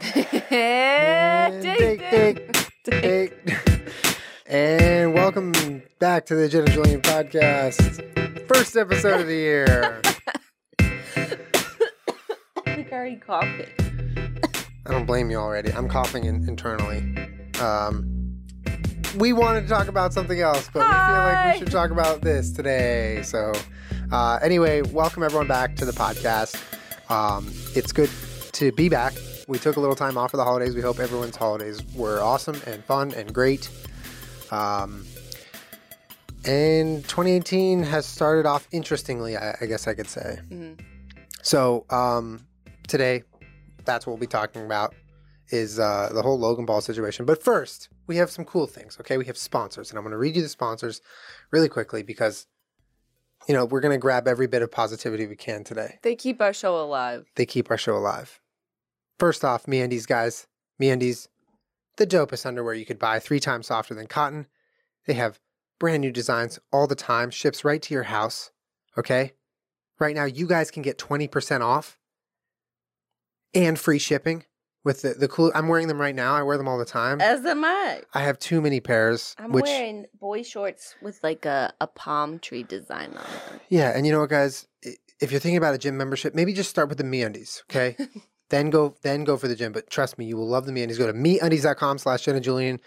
And welcome back to the Jenna Julien Podcast. First episode of the year. I'm already coughing. I don't blame you already. I'm coughing internally. We wanted to talk about something else, but we feel like we should talk about this today. So anyway, welcome everyone back to the podcast. It's good to be back. We took a little time off for the holidays. We hope everyone's holidays were awesome and fun and great. And 2018 has started off interestingly, I guess I could say. Mm-hmm. So today, that's what we'll be talking about is the whole Logan Paul situation. But first, we have some cool things, okay? We have sponsors, and I'm going to read you the sponsors really quickly because, you know, we're going to grab every bit of positivity we can today. They keep our show alive. They keep our show alive. First off, MeUndies, guys. MeUndies, the dopest underwear you could buy, 3 times softer than cotton. They have brand new designs all the time, ships right to your house, okay? Right now, you guys can get 20% off and free shipping with the cool. I'm wearing them right now. I wear them all the time. As am I. I have too many pairs. I'm wearing boy shorts with like a palm tree design on them. Yeah, and you know what, guys? If you're thinking about a gym membership, maybe just start with the MeUndies, okay? Then go for the gym. But trust me, you will love the MeUndies. Go to MeUndies.com/JennaJulien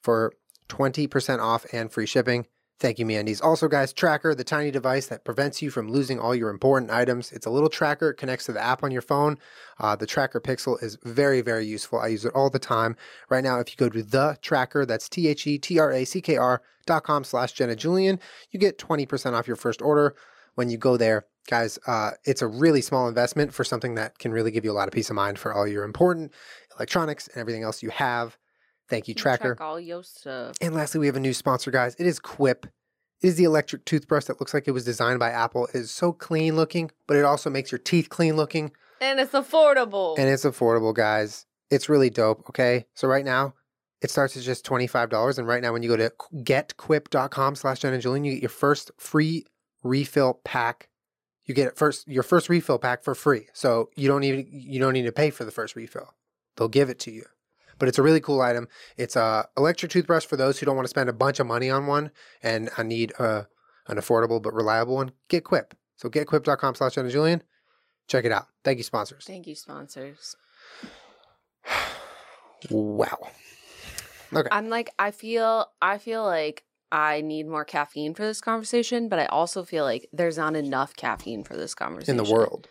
for 20% off and free shipping. Thank you, MeUndies. Also, guys, Tracker, the tiny device that prevents you from losing all your important items. It's a little tracker. It connects to the app on your phone. The Tracker Pixel is very, very useful. I use it all the time. Right now, if you go to the Tracker, that's TheTracker.com/JennaJulien, you get 20% off your first order when you go there. Guys, it's a really small investment for something that can really give you a lot of peace of mind for all your important electronics and everything else you have. Thank you, Tracker. Check all your stuff. And lastly, we have a new sponsor, guys. It is Quip. It is the electric toothbrush that looks like it was designed by Apple. It is so clean looking, but it also makes your teeth clean looking. And it's affordable. And it's affordable, guys. It's really dope, okay? So right now, it starts at just $25. And right now, when you go to getquip.com/JennaJulien, you get your first free refill pack. You get your first refill pack for free. So you don't need to pay for the first refill. They'll give it to you. But it's a really cool item. It's an electric toothbrush for those who don't want to spend a bunch of money on one and need an affordable but reliable one. Get Quip. So getquip.com/JennaJulien. Check it out. Thank you, sponsors. Thank you, sponsors. Wow. Okay. I'm like, I feel like I need more caffeine for this conversation, but I also feel like there's not enough caffeine for this conversation. In the world.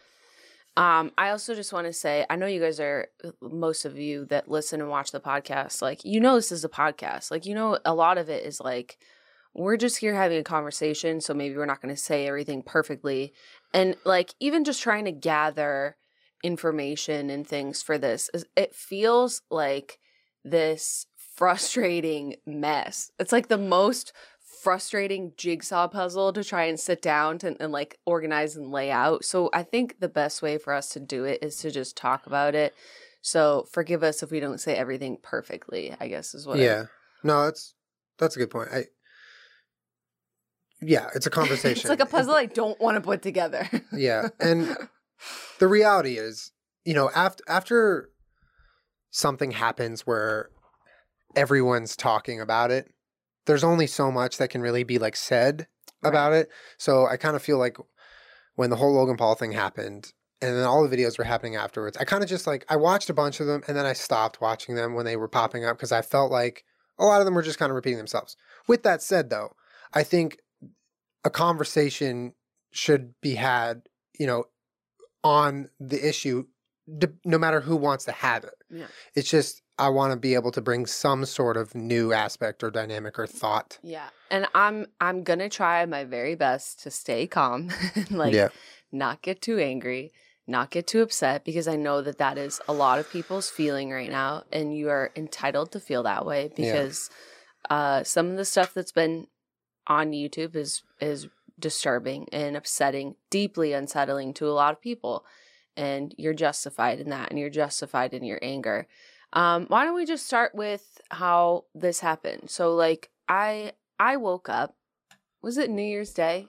I also just want to say, I know you guys are, most of you that listen and watch the podcast, like, you know this is a podcast. Like, you know, a lot of it is like, we're just here having a conversation, so maybe we're not going to say everything perfectly. And, like, even just trying to gather information and things for this, it feels like this frustrating mess. It's like the most frustrating jigsaw puzzle to try and sit down to, and like organize and lay out. So I think the best way for us to do it is to just talk about it. So forgive us if we don't say everything perfectly, I guess is what. Yeah. No, that's a good point. Yeah, it's a conversation. It's like a puzzle I don't want to put together. Yeah. And the reality is, you know, after something happens where everyone's talking about it, there's only so much that can really be like said about it. So I kind of feel like when the whole Logan Paul thing happened and then all the videos were happening afterwards, I kind of just like, I watched a bunch of them and then I stopped watching them when they were popping up because I felt like a lot of them were just kind of repeating themselves. With that said though, I think a conversation should be had, you know, on the issue no matter who wants to have it. Yeah. It's just, I want to be able to bring some sort of new aspect or dynamic or thought. Yeah. And I'm going to try my very best to stay calm and like not get too angry, not get too upset, because I know that that is a lot of people's feeling right now. And you are entitled to feel that way because some of the stuff that's been on YouTube is disturbing and upsetting, deeply unsettling to a lot of people. And you're justified in that and you're justified in your anger. Why don't we just start with how this happened? So, like, I woke up. Was it New Year's Day?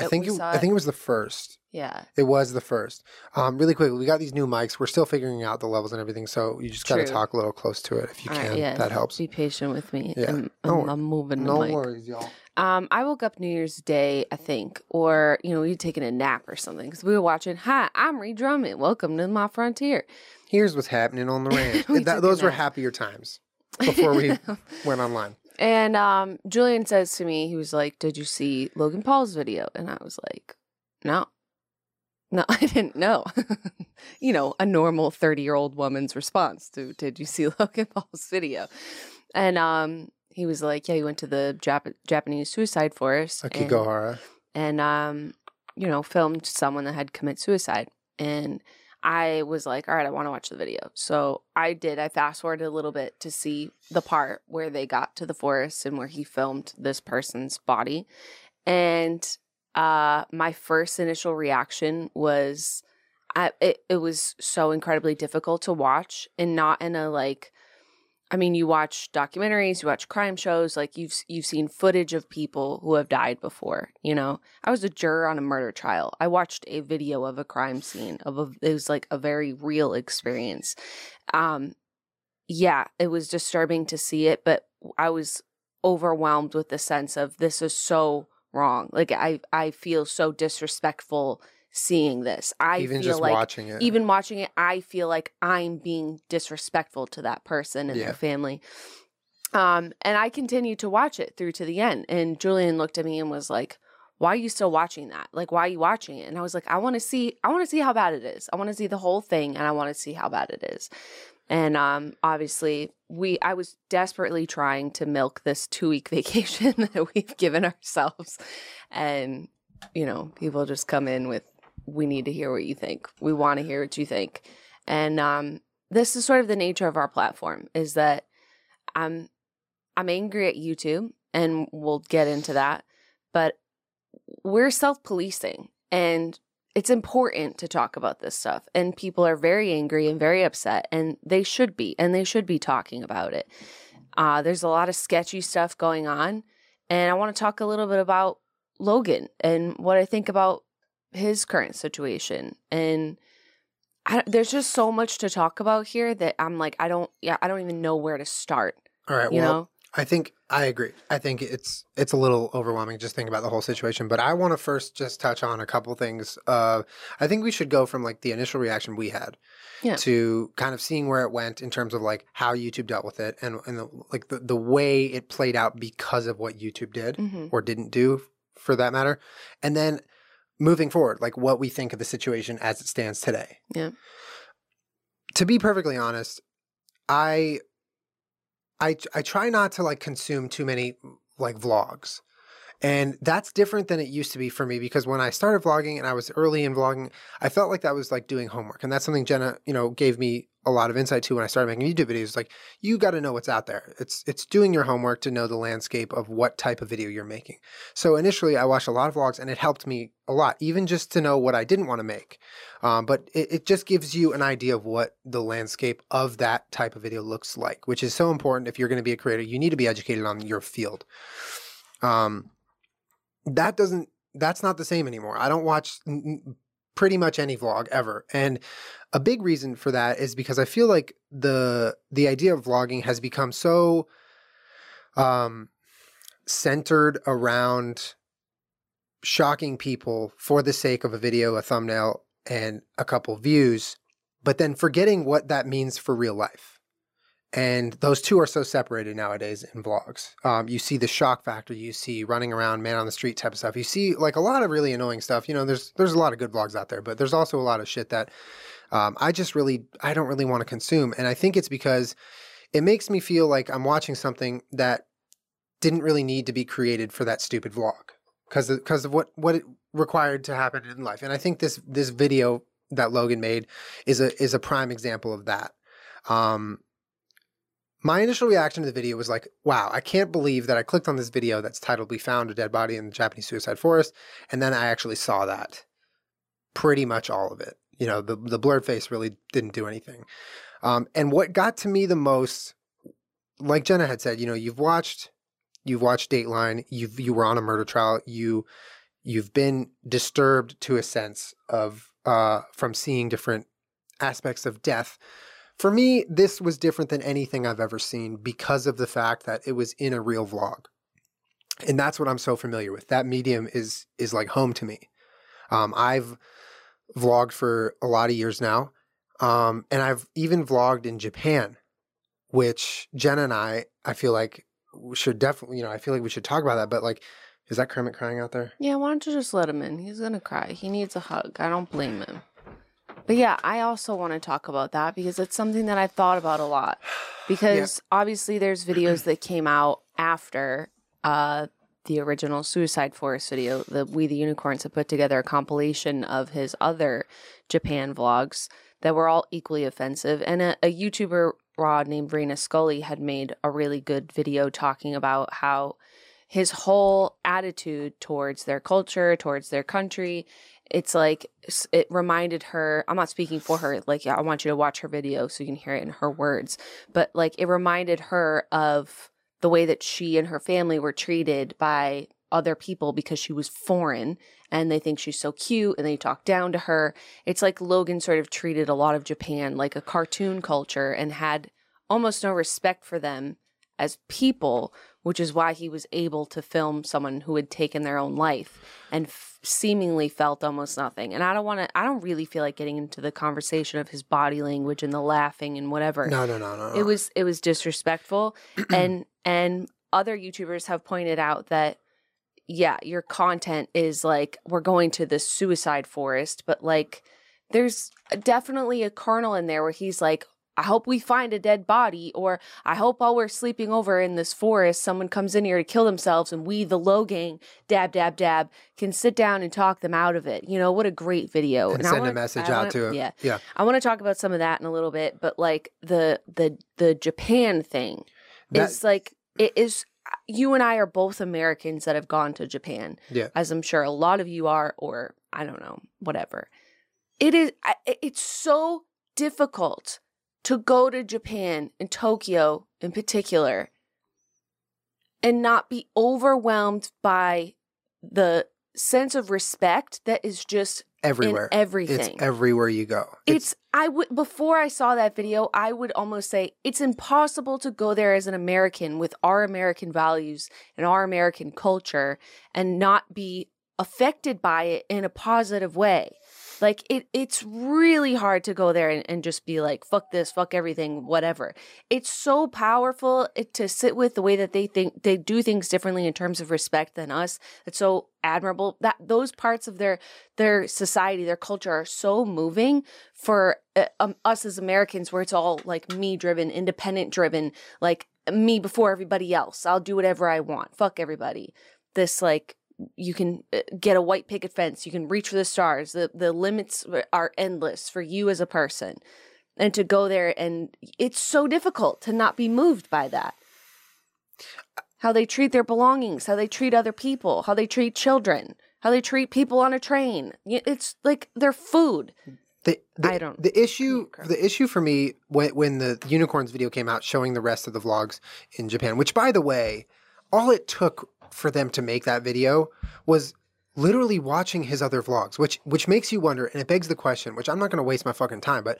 I think it was the first. Yeah. It was the first. Really quick, we got these new mics. We're still figuring out the levels and everything, so you just got to talk a little close to it if you can. Right, yeah. That helps. Be patient with me. Yeah. I'm moving the mic. No worries, y'all. I woke up New Year's Day, I think, or, you know, we'd taken a nap or something because we were watching, hi, I'm Reed Drummond. Welcome to My Frontier. Here's what's happening on the ranch. Those were happier times before we went online. And Julian says to me, he was like, did you see Logan Paul's video? And I was like, no, I didn't know. You know, a normal 30-year-old woman's response to, did you see Logan Paul's video? And he was like, yeah, he went to the Japanese suicide forest. Aokigahara. And, you know, filmed someone that had committed suicide. And I was like, all right, I want to watch the video. So I did. I fast-forwarded a little bit to see the part where they got to the forest and where he filmed this person's body. And my first initial reaction was it was so incredibly difficult to watch, and not in a, like, I mean, you watch documentaries, you watch crime shows, like you've seen footage of people who have died before, you know. I was a juror on a murder trial. I watched a video of a crime scene it was like a very real experience. Yeah, it was disturbing to see it, but I was overwhelmed with the sense of this is so wrong. Like I feel so disrespectful seeing this. Even watching it, I feel like I'm being disrespectful to that person and their family. And I continued to watch it through to the end. And Julian looked at me and was like, why are you still watching that? Like, why are you watching it? And I was like, I want to see how bad it is. I want to see the whole thing, and I want to see how bad it is. And obviously I was desperately trying to milk this 2-week vacation that we've given ourselves. And, you know, people just come in with, we need to hear what you think. We want to hear what you think. And this is sort of the nature of our platform, is that I'm angry at YouTube, and we'll get into that. But we're self-policing, and it's important to talk about this stuff. And people are very angry and very upset, and they should be talking about it. There's a lot of sketchy stuff going on. And I want to talk a little bit about Logan and what I think about his current situation. And there's just so much to talk about here that I'm like, I don't even know where to start. All right. Well, I think I agree. I think it's a little overwhelming just thinking about the whole situation, but I want to first just touch on a couple things. I think we should go from like the initial reaction we had to kind of seeing where it went in terms of like how YouTube dealt with it and the way it played out because of what YouTube did or didn't do for that matter. And then moving forward, like what we think of the situation as it stands today. Yeah. To be perfectly honest, I try not to like consume too many like vlogs, and that's different than it used to be for me, because when I started vlogging and I was early in vlogging, I felt like that was like doing homework. And that's something Jenna, you know, gave me a lot of insight to when I started making YouTube videos. Like, you got to know what's out there. It's doing your homework to know the landscape of what type of video you're making. So initially I watched a lot of vlogs, and it helped me a lot, even just to know what I didn't want to make. But it just gives you an idea of what the landscape of that type of video looks like, which is so important. If you're going to be a creator, you need to be educated on your field. That's not the same anymore. I don't watch pretty much any vlog ever. And a big reason for that is because I feel like the idea of vlogging has become so centered around shocking people for the sake of a video, a thumbnail, and a couple views, but then forgetting what that means for real life. And those two are so separated nowadays in vlogs. You see the shock factor, you see running around, man on the street type of stuff. You see like a lot of really annoying stuff. You know, there's a lot of good vlogs out there, but there's also a lot of shit that I don't really want to consume. And I think it's because it makes me feel like I'm watching something that didn't really need to be created for that stupid vlog because of what it required to happen in life. And I think this video that Logan made is a prime example of that. My initial reaction to the video was like, wow, I can't believe that I clicked on this video that's titled "We Found a Dead Body in the Japanese Suicide Forest," and then I actually saw that. Pretty much all of it. You know, the blurred face really didn't do anything. And what got to me the most, like Jenna had said, you know, you've watched Dateline, you were on a murder trial, you you've been disturbed to a sense of from seeing different aspects of death. For me, this was different than anything I've ever seen because of the fact that it was in a real vlog. And that's what I'm so familiar with. That medium is like home to me. I've vlogged for a lot of years now. And I've even vlogged in Japan, which Jenna and I feel like we should definitely, I feel like we should talk about that. But like, is that Kermit crying out there? Yeah, why don't you just let him in? He's going to cry. He needs a hug. I don't blame him. But yeah, I also want to talk about that because it's something that I've thought about a lot. Because obviously there's videos that came out after the original Suicide Forest video. We the Unicorns have put together a compilation of his other Japan vlogs that were all equally offensive. And a YouTuber named Reena Scully had made a really good video talking about how his whole attitude towards their culture, towards their country, it's like it reminded her, I'm not speaking for her, like I want you to watch her video so you can hear it in her words, but like it reminded her of the way that she and her family were treated by other people because she was foreign and they think she's so cute and they talk down to her. It's like Logan sort of treated a lot of Japan like a cartoon culture and had almost no respect for them as people, which is why he was able to film someone who had taken their own life and seemingly felt almost nothing. And I don't really feel like getting into the conversation of his body language and the laughing and whatever. No. It was disrespectful. and other YouTubers have pointed out that, yeah, your content is like, we're going to the suicide forest, but like there's definitely a kernel in there where he's like, I hope we find a dead body, or I hope while we're sleeping over in this forest, someone comes in here to kill themselves and we, the Low Gang, dab, dab, dab, can sit down and talk them out of it. You know, what a great video. And send a message out to him. Yeah. I want to talk about some of that in a little bit, but like the Japan thing is like, it is, you and I are both Americans that have gone to Japan. Yeah. As I'm sure a lot of you are, or I don't know, whatever. It's so difficult to go to Japan and Tokyo in particular and not be overwhelmed by the sense of respect that is just everywhere. In everything. It's everywhere you go. Before I saw that video, I would almost say it's impossible to go there as an American with our American values and our American culture and not be affected by it in a positive way. Like, it's really hard to go there and just be like, fuck this, fuck everything, whatever. It's so powerful to sit with the way that they think they do things differently in terms of respect than us. It's so admirable that those parts of their society, their culture are so moving for us as Americans, where it's all like me driven, independent driven, like me before everybody else. I'll do whatever I want. Fuck everybody. This like, you can get a white picket fence. You can reach for the stars. The limits are endless for you as a person. And to go there, and it's so difficult to not be moved by that. How they treat their belongings, how they treat other people, how they treat children, how they treat people on a train. It's like their food. The issue for me when the Unicorns video came out showing the rest of the vlogs in Japan, which by the way, all it took for them to make that video was literally watching his other vlogs, which makes you wonder, and it begs the question, which I'm not going to waste my fucking time, but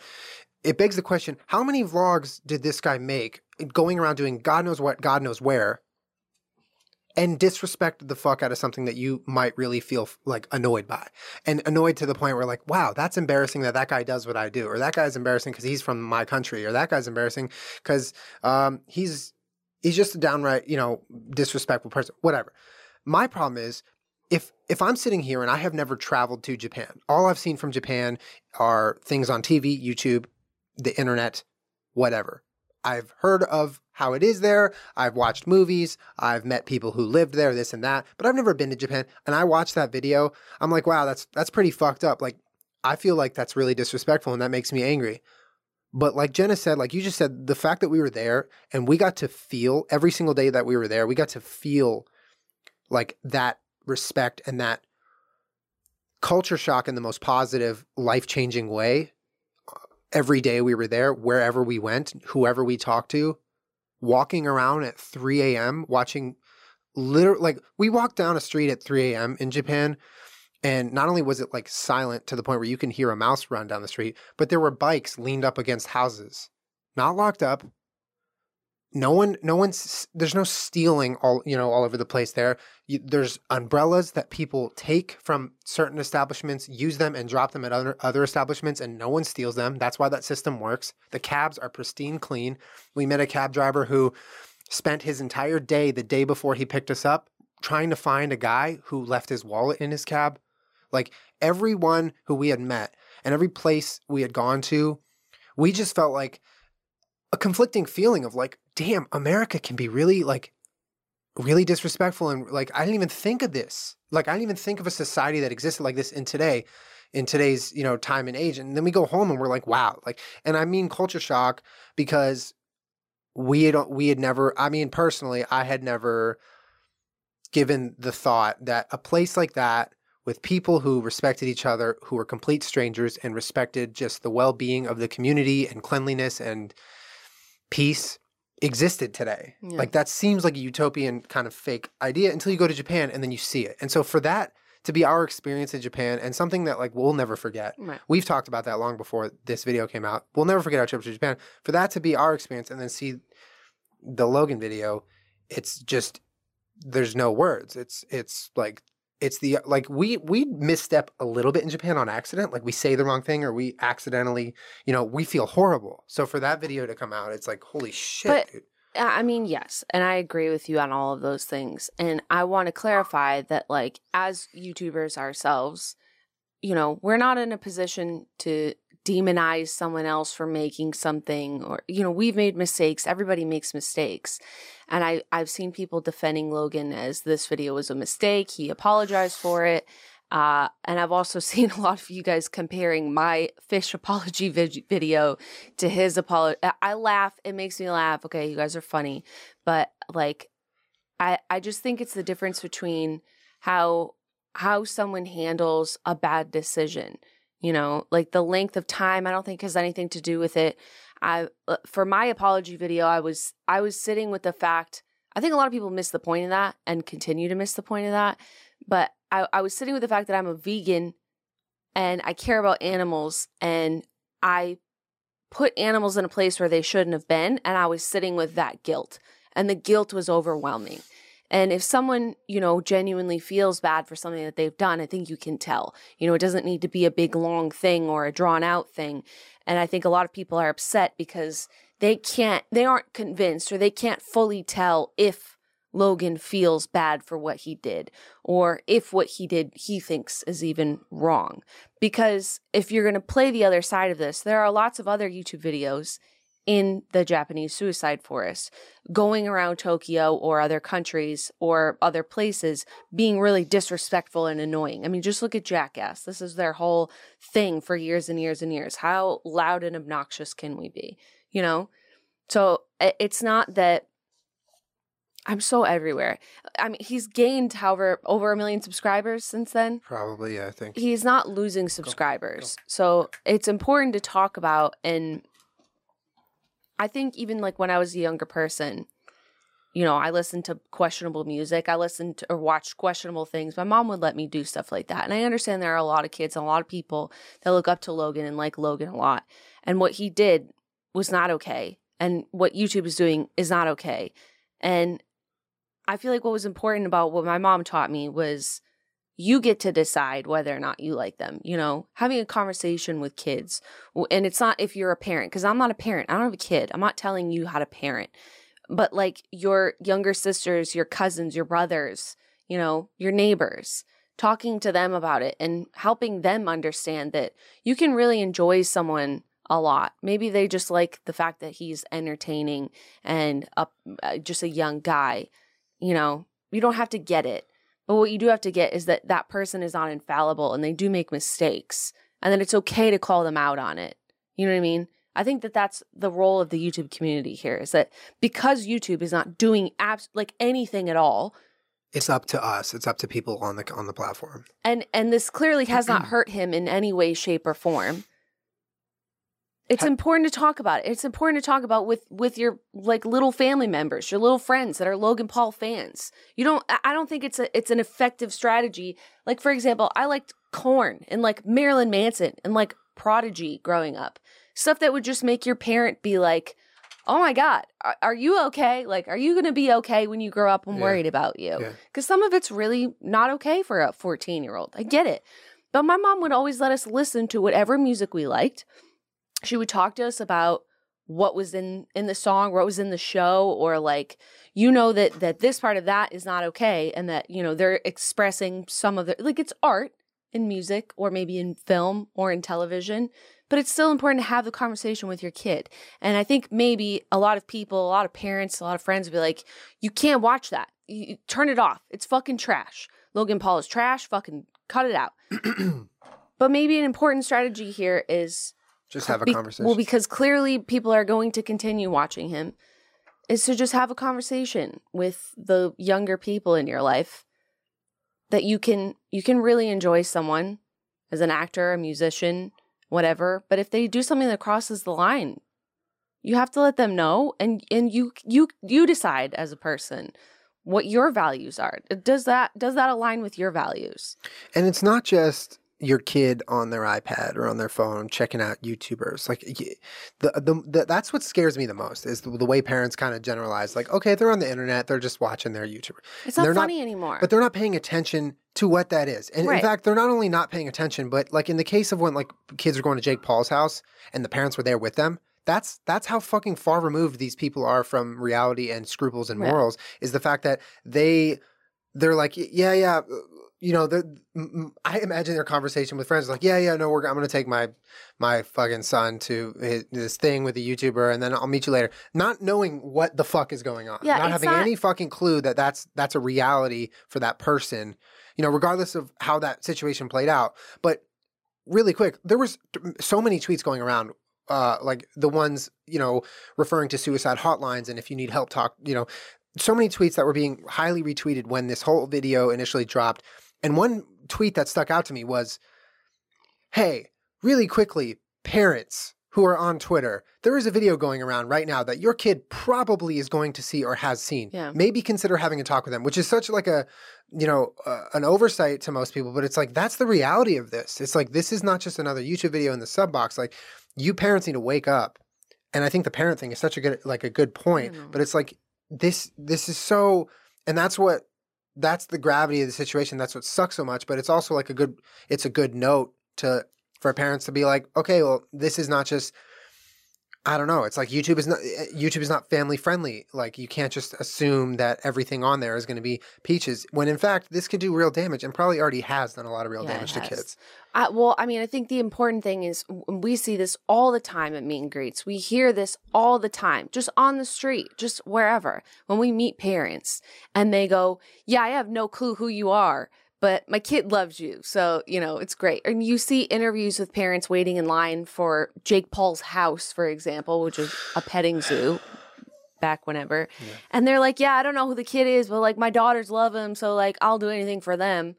it begs the question, how many vlogs did this guy make going around doing God knows what, God knows where, and disrespect the fuck out of something that you might really feel like annoyed by, and annoyed to the point where like, wow, that's embarrassing that guy does what I do, or that guy's embarrassing because he's from my country, or that guy's embarrassing because he's just a downright, disrespectful person, whatever. My problem is if I'm sitting here and I have never traveled to Japan, all I've seen from Japan are things on TV, YouTube, the internet, whatever. I've heard of how it is there. I've watched movies. I've met people who lived there, this and that, but I've never been to Japan. And I watched that video. I'm like, wow, that's pretty fucked up. Like, I feel like that's really disrespectful and that makes me angry. But like Jenna said, like you just said, the fact that we were there and we got to feel every single day that we were there, we got to feel like that respect and that culture shock in the most positive, life-changing way. Every day we were there, wherever we went, whoever we talked to, walking around at 3 a.m., watching literally, like, we walked down a street at 3 a.m. in Japan, and not only was it like silent to the point where you can hear a mouse run down the street, but there were bikes leaned up against houses, not locked up. No one's, there's no stealing all over the place there. There's umbrellas that people take from certain establishments, use them and drop them at other establishments, and no one steals them. That's why that system works. The cabs are pristine clean. We met a cab driver who spent his entire day, the day before he picked us up, trying to find a guy who left his wallet in his cab. Like, everyone who we had met and every place we had gone to, we just felt like a conflicting feeling of like, damn, America can be really, like, really disrespectful. And like, I didn't even think of this. Like, I didn't even think of a society that existed like this in today's, you know, time and age. And then we go home and we're like, wow. Like, and I mean, culture shock, because we had never, I mean, personally, I had never given the thought that a place like that, with people who respected each other, who were complete strangers and respected just the well-being of the community and cleanliness and peace, existed today. Yeah. Like, that seems like a utopian kind of fake idea until you go to Japan and then you see it. And so for that to be our experience in Japan, and something that, like, we'll never forget. Right. We've talked about that long before this video came out. We'll never forget our trip to Japan. For that to be our experience and then see the Logan video, it's just, there's no words. It's like, it's the, like, we misstep a little bit in Japan on accident. Like, we say the wrong thing, or we accidentally, you know, we feel horrible. So for that video to come out, it's like, holy shit, but, dude. I mean, yes. And I agree with you on all of those things. And I want to clarify that, like, as YouTubers ourselves, you know, we're not in a position to demonize someone else for making something, or, you know, we've made mistakes. Everybody makes mistakes. And I've seen people defending Logan as this video was a mistake. He apologized for it. And I've also seen a lot of you guys comparing my fish apology video to his apology. I laugh. It makes me laugh. Okay, you guys are funny. But, like, I just think it's the difference between how someone handles a bad decision. You know, like, the length of time I don't think has anything to do with it. For my apology video, I was sitting with the fact, I think a lot of people miss the point of that and continue to miss the point of that, but I was sitting with the fact that I'm a vegan and I care about animals, and I put animals in a place where they shouldn't have been, and I was sitting with that guilt, and the guilt was overwhelming. And if someone, you know, genuinely feels bad for something that they've done, I think you can tell. You know, it doesn't need to be a big, long thing or a drawn-out thing. And I think a lot of people are upset because they aren't convinced, or they can't fully tell if Logan feels bad for what he did, or if what he did he thinks is even wrong. Because if you're going to play the other side of this, there are lots of other YouTube videos in the Japanese suicide forest, going around Tokyo or other countries or other places, being really disrespectful and annoying. I mean, just look at Jackass. This is their whole thing for years and years and years. How loud and obnoxious can we be, you know? So it's not that I'm so everywhere. I mean, he's gained, however, over 1 million subscribers since then. Probably, yeah, I think. He's not losing subscribers. Go. So it's important to talk about, and I think even, like, when I was a younger person, you know, I listened to questionable music. I listened to or watched questionable things. My mom would let me do stuff like that. And I understand there are a lot of kids and a lot of people that look up to Logan and like Logan a lot. And what he did was not okay. And what YouTube is doing is not okay. And I feel like what was important about what my mom taught me was you get to decide whether or not you like them, you know, having a conversation with kids. And it's not if you're a parent, because I'm not a parent. I don't have a kid. I'm not telling you how to parent. But, like, your younger sisters, your cousins, your brothers, you know, your neighbors, talking to them about it and helping them understand that you can really enjoy someone a lot. Maybe they just like the fact that he's entertaining and just a young guy, you know, you don't have to get it. But what you do have to get is that that person is not infallible, and they do make mistakes, and then it's okay to call them out on it. You know what I mean? I think that that's the role of the YouTube community here, is that because YouTube is not doing like anything at all, it's up to us. It's up to people on the platform. And this clearly has not hurt him in any way, shape, or form. It's important to talk about it. It's important to talk about with your like little family members, your little friends that are Logan Paul fans. You don't. I don't think it's an effective strategy. Like, for example, I liked Korn and like Marilyn Manson and like Prodigy growing up. Stuff that would just make your parent be like, "Oh my God, are you okay? Like, are you gonna be okay when you grow up? I'm worried about you." Because some of it's really not okay for a 14-year-old. I get it. But my mom would always let us listen to whatever music we liked. She would talk to us about what was in the song, what was in the show, or like, you know, that this part of that is not okay, and that, you know, they're expressing some of the, like, it's art in music or maybe in film or in television, but it's still important to have the conversation with your kid. And I think maybe a lot of people, a lot of parents, a lot of friends would be like, you can't watch that. You turn it off. It's fucking trash. Logan Paul is trash. Fucking cut it out. But maybe an important strategy here is just have a conversation. Well, because clearly people are going to continue watching him, is to just have a conversation with the younger people in your life that you can really enjoy someone as an actor, a musician, whatever. But if they do something that crosses the line, you have to let them know, and you decide as a person what your values are. Does that align with your values? And it's not just your kid on their iPad or on their phone checking out YouTubers. Like, that's what scares me the most is the way parents kind of generalize. Like, okay, they're on the internet, they're just watching their YouTuber. It's not funny anymore. But they're not paying attention to what that is. And in fact, they're not only not paying attention, but like in the case of when like kids are going to Jake Paul's house and the parents were there with them, that's how fucking far removed these people are from reality and scruples and morals, is the fact that they're like, yeah. You know, I imagine their conversation with friends is like, no, I'm going to take my fucking son to this thing with a YouTuber, and then I'll meet you later. Not knowing what the fuck is going on. Yeah, not having any fucking clue that that's a reality for that person, you know, regardless of how that situation played out. But really quick, there was so many tweets going around, like the ones, you know, referring to suicide hotlines and if you need help, talk, you know, so many tweets that were being highly retweeted when this whole video initially dropped. And one tweet that stuck out to me was, hey, really quickly, parents who are on Twitter, there is a video going around right now that your kid probably is going to see or has seen. Yeah. Maybe consider having a talk with them, which is such like a, you know, an oversight to most people. But it's like, that's the reality of this. It's like, this is not just another YouTube video in the sub box. Like, you parents need to wake up. And I think the parent thing is such a good point. But it's like, this is so, and that's the gravity of the situation. That's what sucks so much. But it's also like a good note for parents to be like, okay, well, this is not just, I don't know. It's like YouTube is not family friendly. Like, you can't just assume that everything on there is going to be peaches when in fact this could do real damage and probably already has done a lot of real damage to kids. Well, I mean, I think the important thing is we see this all the time at meet and greets. We hear this all the time, just on the street, just wherever, when we meet parents and they go, yeah, I have no clue who you are, but my kid loves you. So, you know, it's great. And you see interviews with parents waiting in line for Jake Paul's house, for example, which is a petting zoo back whenever. Yeah. And they're like, yeah, I don't know who the kid is, but like my daughters love him. So like, I'll do anything for them.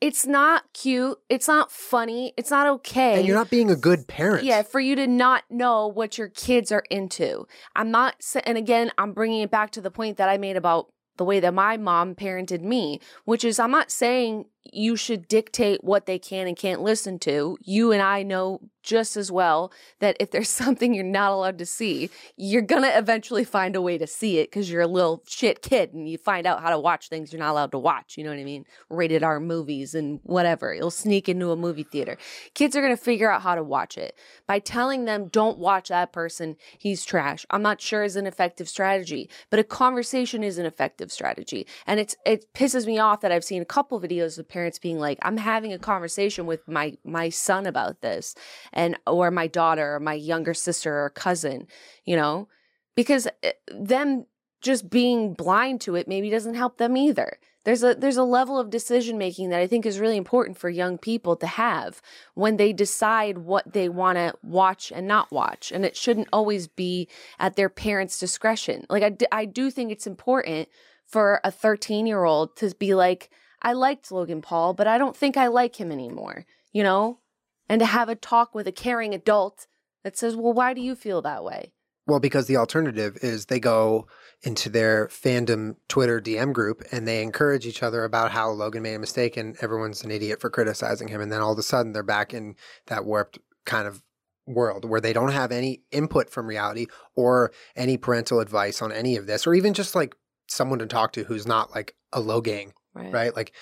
It's not cute. It's not funny. It's not okay. And you're not being a good parent. Yeah, for you to not know what your kids are into. I'm not, and again, I'm bringing it back to the point that I made about the way that my mom parented me, which is I'm not saying you should dictate what they can and can't listen to. You and I know just as well that if there's something you're not allowed to see, you're going to eventually find a way to see it because you're a little shit kid and you find out how to watch things you're not allowed to watch. You know what I mean? Rated R movies and whatever. You'll sneak into a movie theater. Kids are going to figure out how to watch it. By telling them, don't watch that person, he's trash, I'm not sure is an effective strategy, but a conversation is an effective strategy. And it pisses me off that I've seen a couple videos of parents being like, I'm having a conversation with my son about this, and or my daughter or my younger sister or cousin, you know, because them just being blind to it maybe doesn't help them either. There's a level of decision making that I think is really important for young people to have when they decide what they want to watch and not watch, and it shouldn't always be at their parents' discretion. Like, I do think it's important for a 13-year-old to be like, I liked Logan Paul, but I don't think I like him anymore, you know, and to have a talk with a caring adult that says, well, why do you feel that way? Well, because the alternative is they go into their fandom Twitter DM group and they encourage each other about how Logan made a mistake and everyone's an idiot for criticizing him. And then all of a sudden they're back in that warped kind of world where they don't have any input from reality or any parental advice on any of this, or even just like someone to talk to who's not like a Logang, right? Like,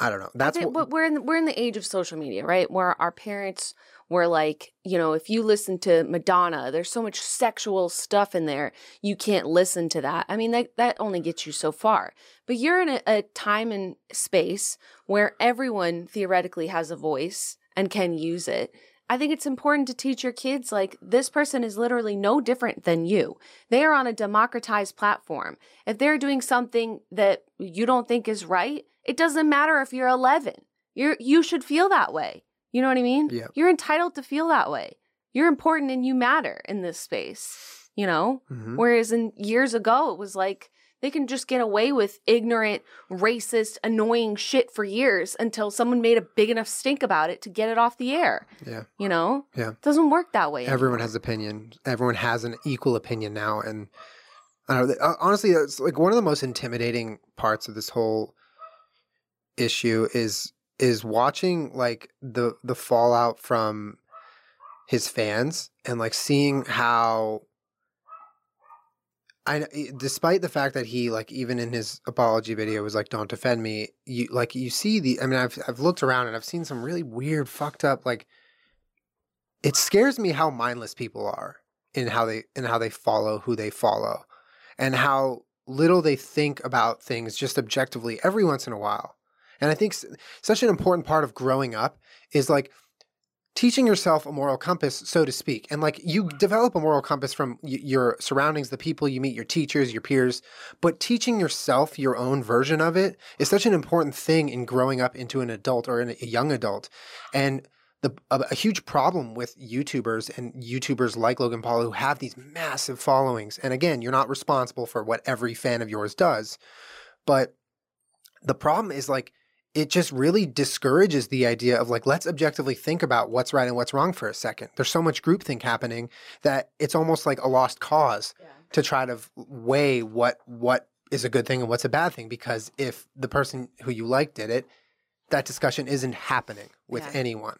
I don't know. That's what we're in the age of social media, right? Where our parents were like, you know, if you listen to Madonna, there's so much sexual stuff in there. You can't listen to that. I mean, that only gets you so far. But you're in a time and space where everyone theoretically has a voice and can use it. I think it's important to teach your kids, like, this person is literally no different than you. They are on a democratized platform. If they're doing something that you don't think is right, it doesn't matter if you're 11. You should feel that way. You know what I mean? Yeah. You're entitled to feel that way. You're important and you matter in this space, you know? Mm-hmm. Whereas in years ago, it was like they can just get away with ignorant, racist, annoying shit for years until someone made a big enough stink about it to get it off the air. Yeah. You know? Yeah. It doesn't work that way anymore. Everyone has opinion. Everyone has an equal opinion now. And I don't know, honestly, it's like one of the most intimidating parts of this whole issue is watching like the fallout from his fans and like seeing how despite the fact that he, like, even in his apology video was like, don't defend me, you see the, I mean, I've looked around and I've seen some really weird, fucked up, like, it scares me how mindless people are in how they follow who they follow and how little they think about things just objectively every once in a while. And I think such an important part of growing up is like teaching yourself a moral compass, so to speak. And like you develop a moral compass from your surroundings, the people you meet, your teachers, your peers, but teaching yourself your own version of it is such an important thing in growing up into an adult or a young adult. And a huge problem with YouTubers and YouTubers like Logan Paul who have these massive followings. And again, you're not responsible for what every fan of yours does, but the problem is like, it just really discourages the idea of like, let's objectively think about what's right and what's wrong for a second. There's so much groupthink happening that it's almost like a lost cause to try to weigh what is a good thing and what's a bad thing. Because if the person who you like did it, that discussion isn't happening with anyone.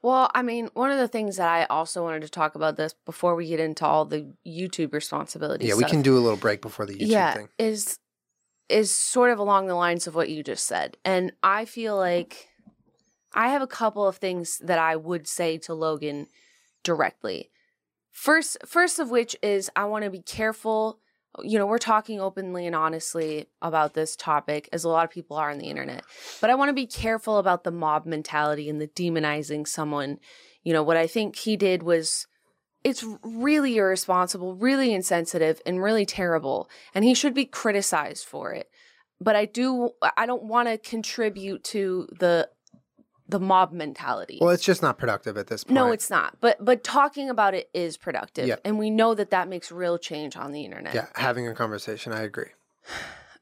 Well, I mean, one of the things that I also wanted to talk about this before we get into all the YouTube responsibilities. Yeah, stuff, we can do a little break before the YouTube thing. Is sort of along the lines of what you just said. And I feel like I have a couple of things that I would say to Logan directly. First of which is I want to be careful. You know, we're talking openly and honestly about this topic, as a lot of people are on the internet. But I want to be careful about the mob mentality and the demonizing someone. You know, what I think he did was, it's really irresponsible, really insensitive, and really terrible. And he should be criticized for it. But I don't want to contribute to the mob mentality. Well, it's just not productive at this point. No, it's not. But talking about it is productive. Yeah. And we know that makes real change on the internet. Yeah, having a conversation, I agree.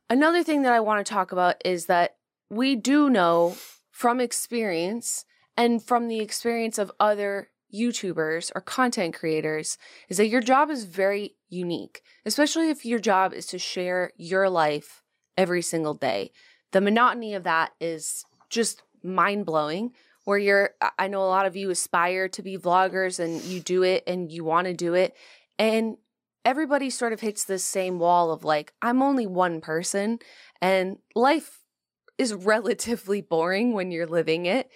Another thing that I want to talk about is that we do know from experience and from the experience of other YouTubers or content creators is that your job is very unique, especially if your job is to share your life every single day. The monotony of that is just mind-blowing, where I know a lot of you aspire to be vloggers and you do it and you want to do it. And everybody sort of hits this same wall of like, I'm only one person and life is relatively boring when you're living it.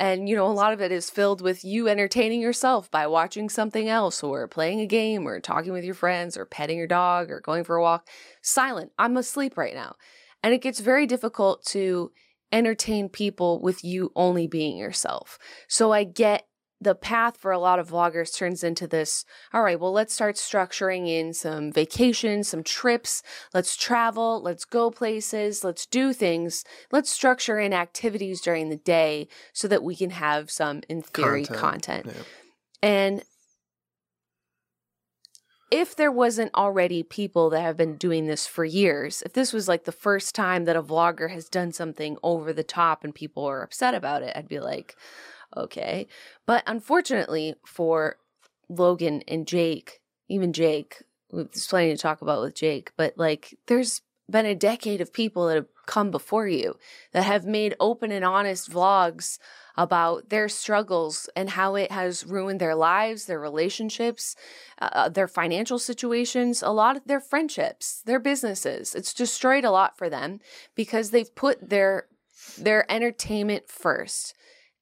And, you know, a lot of it is filled with you entertaining yourself by watching something else or playing a game or talking with your friends or petting your dog or going for a walk. Silent. I'm asleep right now. And it gets very difficult to entertain people with you only being yourself. So I get the path for a lot of vloggers turns into this, all right, well, let's start structuring in some vacations, some trips. Let's travel. Let's go places. Let's do things. Let's structure in activities during the day so that we can have some, in theory, content. Yeah. And if there wasn't already people that have been doing this for years, if this was like the first time that a vlogger has done something over the top and people are upset about it, I'd be like, okay. But unfortunately for Logan and Jake, even Jake, there's plenty to talk about with Jake, but like there's been a decade of people that have come before you that have made open and honest vlogs about their struggles and how it has ruined their lives, their relationships, their financial situations, a lot of their friendships, their businesses. It's destroyed a lot for them because they've put their entertainment first.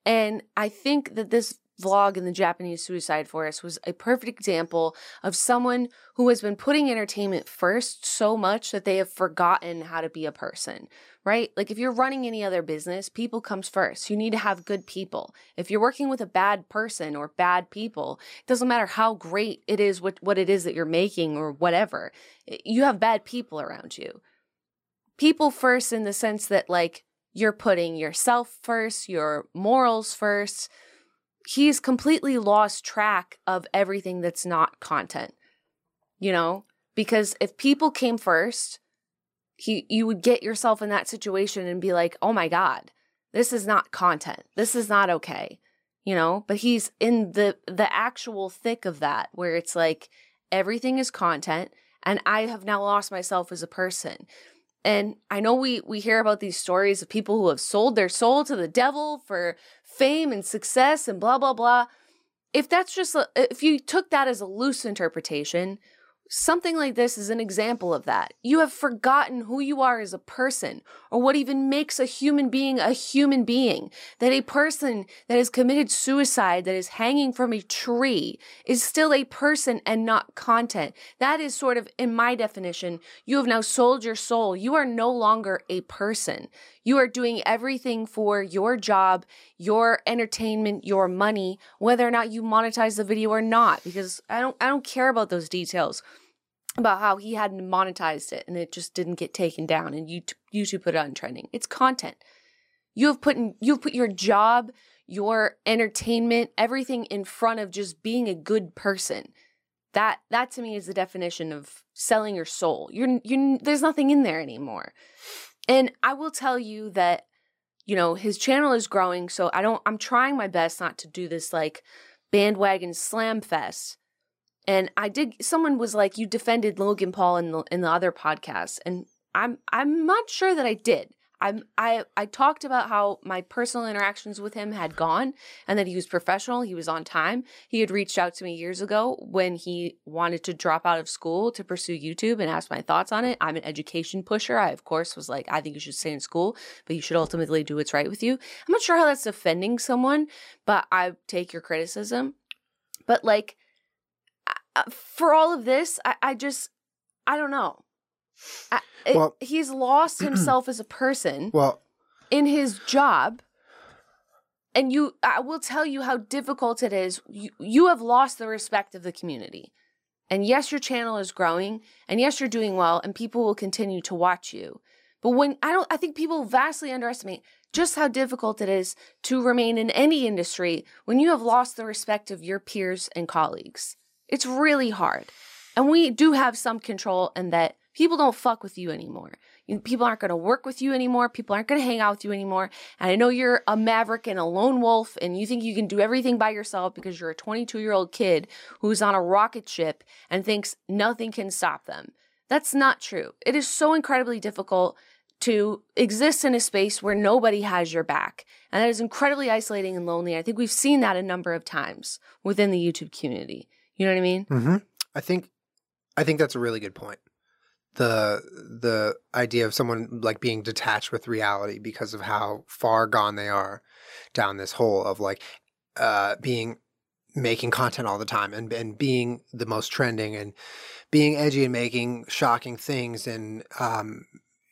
And I think that this vlog in the Japanese Suicide Forest was a perfect example of someone who has been putting entertainment first so much that they have forgotten how to be a person, right? Like if you're running any other business, people comes first. You need to have good people. If you're working with a bad person or bad people, it doesn't matter how great it is, what it is that you're making or whatever. You have bad people around you. People first in the sense that like you're putting yourself first, your morals first. He's completely lost track of everything that's not content, you know, because if people came first, you would get yourself in that situation and be like, oh my God, this is not content. This is not okay, you know, but he's in the actual thick of that where it's like everything is content and I have now lost myself as a person. And I know we hear about these stories of people who have sold their soul to the devil for fame and success and blah, blah, blah. If that's just, if you took that as a loose interpretation, something like this is an example of that. You have forgotten who you are as a person or what even makes a human being, that a person that has committed suicide, that is hanging from a tree is still a person and not content. That is sort of, in my definition, you have now sold your soul. You are no longer a person. You are doing everything for your job, your entertainment, your money, whether or not you monetize the video or not, because I don't care about those details about how he hadn't monetized it and it just didn't get taken down and YouTube put it on trending. It's content. You've put your job, your entertainment, everything in front of just being a good person. That to me is the definition of selling your soul. There's nothing in there anymore. And I will tell you that, you know, his channel is growing, so I'm trying my best not to do this like bandwagon slam fest. And someone was like, you defended Logan Paul in the other podcast. And I'm not sure that I did. I talked about how my personal interactions with him had gone and that he was professional. He was on time. He had reached out to me years ago when he wanted to drop out of school to pursue YouTube and asked my thoughts on it. I'm an education pusher. I, of course, was like, I think you should stay in school, but you should ultimately do what's right with you. I'm not sure how that's offending someone, but I take your criticism. But like, for all of this, I don't know. He's lost himself as a person in his job. And I will tell you how difficult it is. You have lost the respect of the community. And yes, your channel is growing. And yes, you're doing well. And people will continue to watch you. But I think people vastly underestimate just how difficult it is to remain in any industry when you have lost the respect of your peers and colleagues. It's really hard. And we do have some control in that people don't fuck with you anymore. People aren't going to work with you anymore. People aren't going to hang out with you anymore. And I know you're a maverick and a lone wolf and you think you can do everything by yourself because you're a 22-year-old kid who's on a rocket ship and thinks nothing can stop them. That's not true. It is so incredibly difficult to exist in a space where nobody has your back. And that is incredibly isolating and lonely. I think we've seen that a number of times within the YouTube community. You know what I mean? Mm-hmm. I think that's a really good point. The idea of someone like being detached with reality because of how far gone they are down this hole of like making content all the time and being the most trending and being edgy and making shocking things and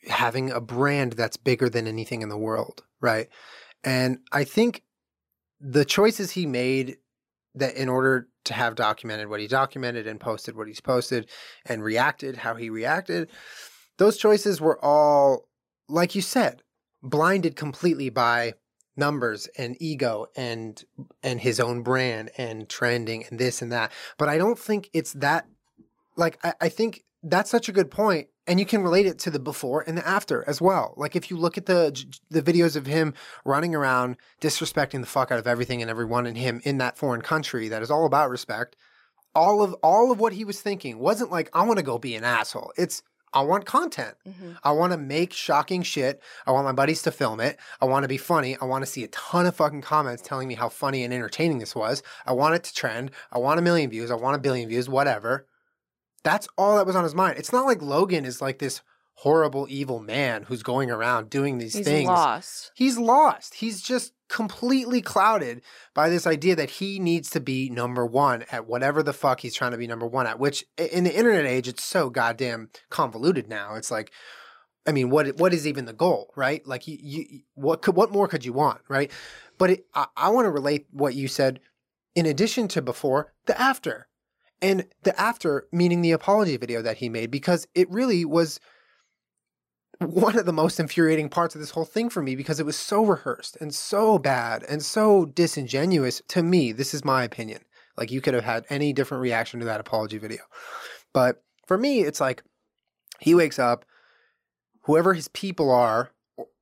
having a brand that's bigger than anything in the world, right? And I think the choices he made that in order to have documented what he documented and posted what he's posted and reacted how he reacted, those choices were all, like you said, blinded completely by numbers and ego and his own brand and trending and this and that. But I don't think it's that, like, I think that's such a good point. And you can relate it to the before and the after as well. Like if you look at the videos of him running around disrespecting the fuck out of everything and everyone and him in that foreign country that is all about respect, all of what he was thinking wasn't like, I want to go be an asshole. It's, I want content. Mm-hmm. I want to make shocking shit. I want my buddies to film it. I want to be funny. I want to see a ton of fucking comments telling me how funny and entertaining this was. I want it to trend. I want 1 million views. I want 1 billion views, whatever. That's all that was on his mind. It's not like Logan is like this horrible, evil man who's going around doing these things. He's lost. He's lost. He's just completely clouded by this idea that he needs to be number one at whatever the fuck he's trying to be number one at, which in the internet age, it's so goddamn convoluted now. It's like, I mean, what is even the goal, right? Like what more could you want, right? But I want to relate what you said in addition to before, the after. And the after, meaning the apology video that he made, because it really was one of the most infuriating parts of this whole thing for me, because it was so rehearsed and so bad and so disingenuous. To me, this is my opinion. Like, you could have had any different reaction to that apology video. But for me, it's like, he wakes up, whoever his people are,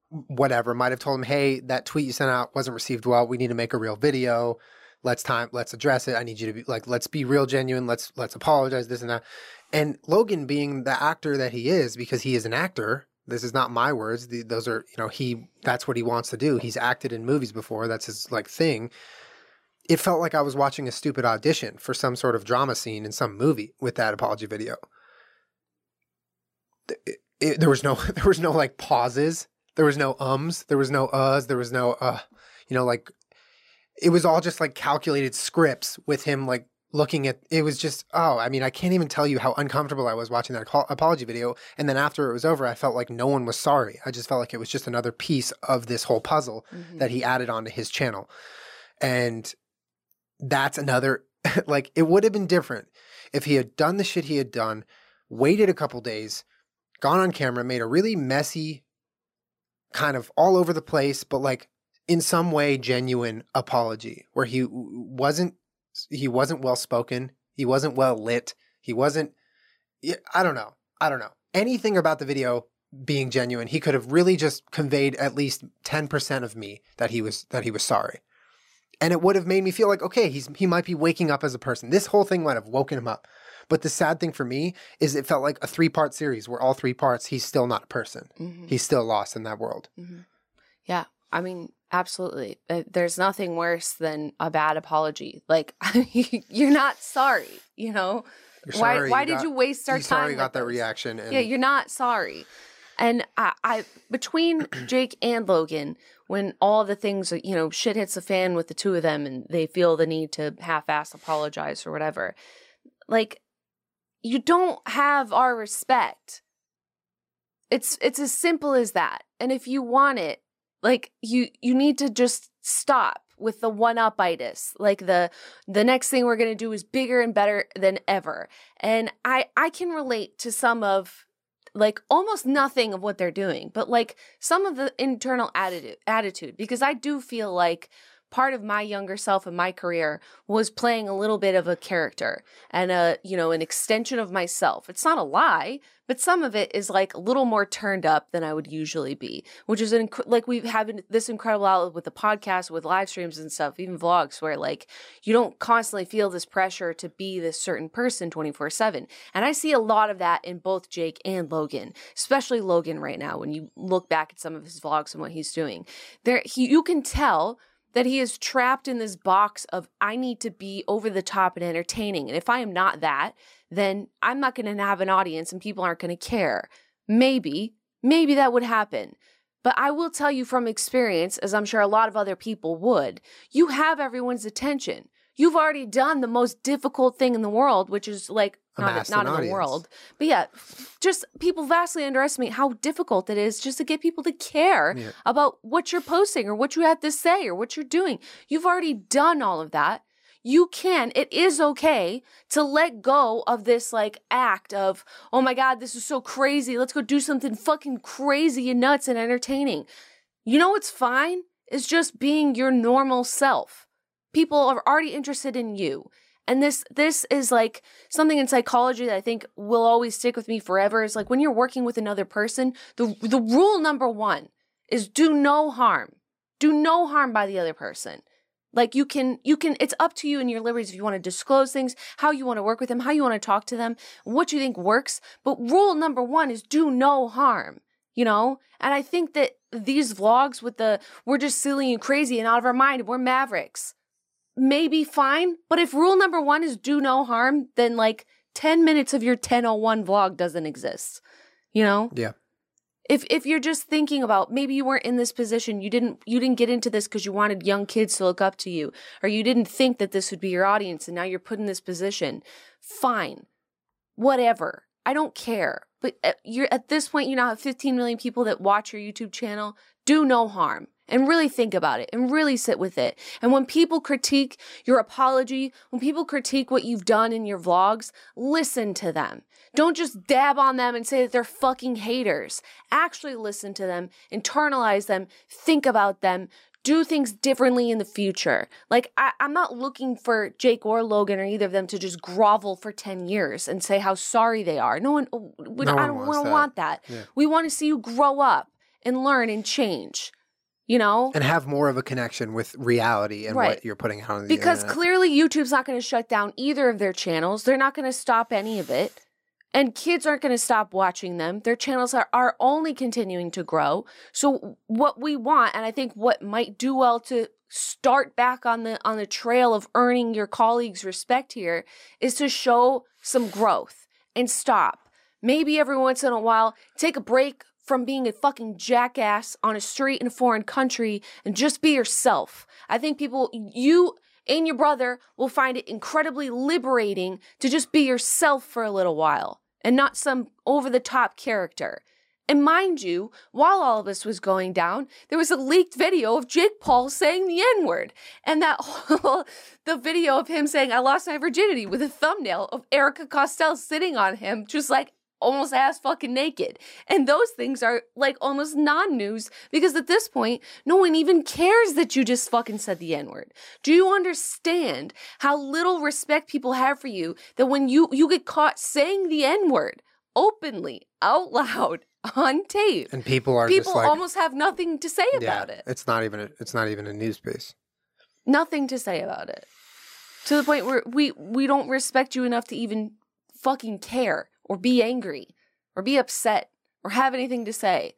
whatever, might have told him, hey, that tweet you sent out wasn't received well. We need to make a real video. Let's address it. I need you to be like, let's be real, genuine. Let's apologize, this and that. And Logan, being the actor that he is, because he is an actor, this is not my words. Those are, you know, that's what he wants to do. He's acted in movies before. That's his like thing. It felt like I was watching a stupid audition for some sort of drama scene in some movie with that apology video. There was no like pauses. There was no ums. There was no uhs. There was no, you know, like it was all just like calculated scripts with him, like, looking at, it was just, oh, I mean, I can't even tell you how uncomfortable I was watching that apology video. And then after it was over, I felt like no one was sorry. I just felt like it was just another piece of this whole puzzle mm-hmm. that he added onto his channel. And that's another, like, it would have been different if he had done the shit he had done, waited a couple days, gone on camera, made a really messy, kind of all over the place, but like in some way genuine apology where he wasn't well spoken. He wasn't well lit. He wasn't, I don't know. Anything about the video being genuine, he could have really just conveyed at least 10% of me that he was sorry. And it would have made me feel like, okay, he might be waking up as a person. This whole thing might have woken him up. But the sad thing for me is it felt like a 3-part series where all 3 parts, he's still not a person. Mm-hmm. He's still lost in that world. Mm-hmm. Yeah. I mean, absolutely. There's nothing worse than a bad apology. Like, you're not sorry, you know? Why did you waste our time? Sorry, got that reaction. And... yeah, you're not sorry. And I between Jake and Logan, when all the things, you know, shit hits the fan with the two of them and they feel the need to half-ass apologize or whatever, like, you don't have our respect. It's as simple as that. And if you want it, like, you need to just stop with the one-up-itis. Like, the next thing we're going to do is bigger and better than ever. And I can relate to some of, like, almost nothing of what they're doing, but, like, some of the internal attitude. Because I do feel like part of my younger self and my career was playing a little bit of a character and, you know, an extension of myself. It's not a lie, but some of it is like a little more turned up than I would usually be, which is like we have this incredible outlet with the podcast, with live streams and stuff, even vlogs, where like you don't constantly feel this pressure to be this certain person 24/7. And I see a lot of that in both Jake and Logan, especially Logan right now. When you look back at some of his vlogs and what he's doing there, you can tell that he is trapped in this box of, I need to be over the top and entertaining. And if I am not that, then I'm not going to have an audience and people aren't going to care. Maybe that would happen. But I will tell you from experience, as I'm sure a lot of other people would, you have everyone's attention. You've already done the most difficult thing in the world, which is like, not in the world, but yeah, just people vastly underestimate how difficult it is just to get people to care yeah. about what you're posting or what you have to say or what you're doing. You've already done all of that. It is okay to let go of this like act of, oh my God, this is so crazy. Let's go do something fucking crazy and nuts and entertaining. You know what's fine? It's just being your normal self. People are already interested in you. And this is like something in psychology that I think will always stick with me forever. Is like when you're working with another person, the rule number one is do no harm. Do no harm by the other person. Like you can, it's up to you and your liberties if you want to disclose things, how you want to work with them, how you want to talk to them, what you think works. But rule number one is do no harm, you know? And I think that these vlogs with the, we're just silly and crazy and out of our mind, we're mavericks, may be fine. But if rule number one is do no harm, then like 10 minutes of your 10:01 vlog doesn't exist, you know? Yeah. If you're just thinking about, maybe you weren't in this position, you didn't get into this because you wanted young kids to look up to you, or you didn't think that this would be your audience and now you're put in this position, fine, whatever, I don't care. But you're at this point, you now have 15 million people that watch your YouTube channel. Do no harm and really think about it and really sit with it. And when people critique your apology, when people critique what you've done in your vlogs, listen to them. Don't just dab on them and say that they're fucking haters. Actually listen to them, internalize them, think about them, do things differently in the future. Like, I'm not looking for Jake or Logan or either of them to just grovel for 10 years and say how sorry they are. No one wants that. Yeah. We want to see you grow up and learn and change, you know? And have more of a connection with reality and what you're putting out on the internet. Because clearly YouTube's not going to shut down either of their channels. They're not going to stop any of it. And kids aren't going to stop watching them. Their channels are only continuing to grow. So what we want, and I think what might do well to start back on the trail of earning your colleagues' respect here, is to show some growth and stop. Maybe every once in a while, take a break from being a fucking jackass on a street in a foreign country and just be yourself. I think you and your brother will find it incredibly liberating to just be yourself for a little while and not some over-the-top character. And mind you, while all of this was going down, there was a leaked video of Jake Paul saying the N-word. And that whole, the video of him saying, "I lost my virginity," with a thumbnail of Erica Costell sitting on him, just like almost ass fucking naked. And those things are like almost non-news, because at this point, no one even cares that you just fucking said the N-word. Do you understand how little respect people have for you that when you get caught saying the N-word openly, out loud, on tape, and people just like, almost have nothing to say about it. It's not even a news piece. Nothing to say about it. To the point where we don't respect you enough to even fucking care, or be angry, or be upset, or have anything to say.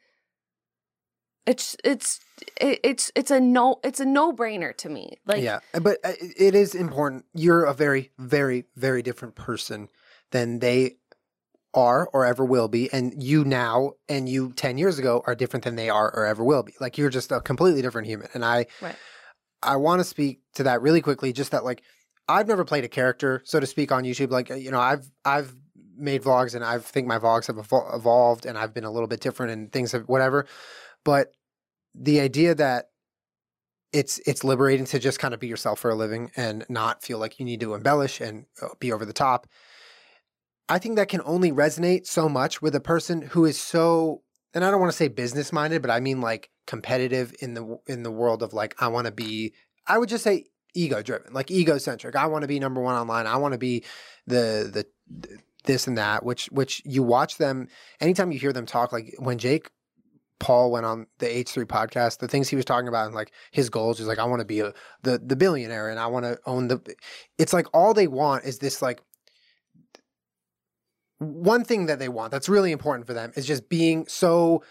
It's a no-brainer to me. Like, yeah, but it is important. You're a very, very, very different person than they are or ever will be, and you now and you 10 years ago are different than they are or ever will be. Like, you're just a completely different human. And I want to speak to that really quickly. Just that, like, I've never played a character, so to speak, on YouTube. Like, you know, I've made vlogs, and I think my vlogs have evolved, and I've been a little bit different, and things have whatever. But the idea that it's liberating to just kind of be yourself for a living and not feel like you need to embellish and be over the top, I think that can only resonate so much with a person who is so, and I don't want to say business minded, but I mean like competitive in the world of like, I want to be, I would just say ego driven, like egocentric. I want to be number one online. I want to be the this and that, which you watch them, anytime you hear them talk, like when Jake Paul went on the H3 podcast, the things he was talking about and like his goals is like, I want to be the billionaire and I want to own the, it's like all they want is this, like, one thing that they want that's really important for them is just being so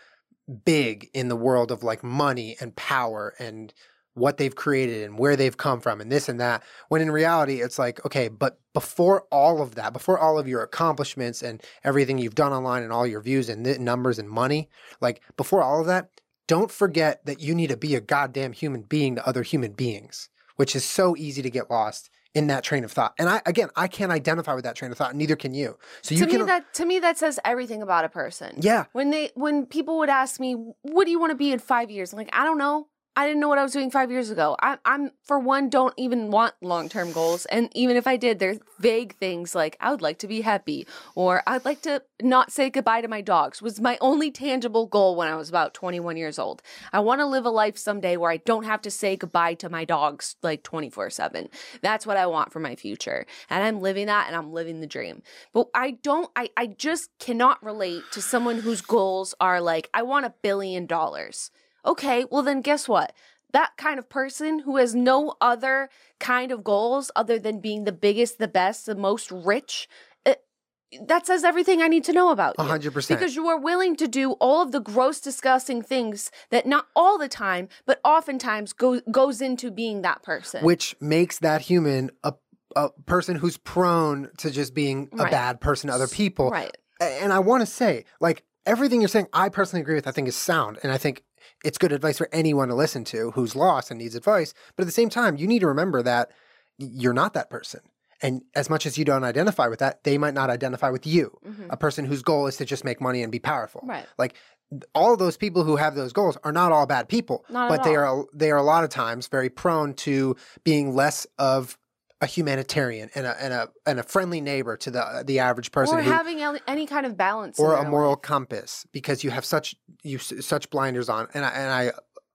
big in the world of like money and power and what they've created and where they've come from and this and that, when in reality, it's like, okay, but before all of that, before all of your accomplishments and everything you've done online and all your views and numbers and money, like before all of that, don't forget that you need to be a goddamn human being to other human beings, which is so easy to get lost in that train of thought. And I can't identify with that train of thought, and neither can you. So to me that says everything about a person. Yeah. When people would ask me, what do you want to be in 5 years? I'm like, I don't know. I didn't know what I was doing 5 years ago. I'm for one, don't even want long-term goals. And even if I did, there's vague things like I would like to be happy or I'd like to not say goodbye to my dogs was my only tangible goal when I was about 21 years old. I want to live a life someday where I don't have to say goodbye to my dogs like 24/7. That's what I want for my future. And I'm living that and I'm living the dream. But I just cannot relate to someone whose goals are like, I want $1 billion. Okay, well then guess what? That kind of person who has no other kind of goals other than being the biggest, the best, the most rich, that says everything I need to know about you. 100%. Because you are willing to do all of the gross, disgusting things that not all the time, but oftentimes goes into being that person. Which makes that human a person who's prone to just being a bad person to other people. Right. And I want to say, like, everything you're saying, I personally agree with, I think is sound. And I think it's good advice for anyone to listen to who's lost and needs advice. But at the same time, you need to remember that you're not that person. And as much as you don't identify with that, they might not identify with you, a person whose goal is to just make money and be powerful. Right. Like all those people who have those goals are not all bad people, but they are a lot of times very prone to being less of a humanitarian and a friendly neighbor to the average person, or having any kind of balance or a moral compass, because you have such blinders on. And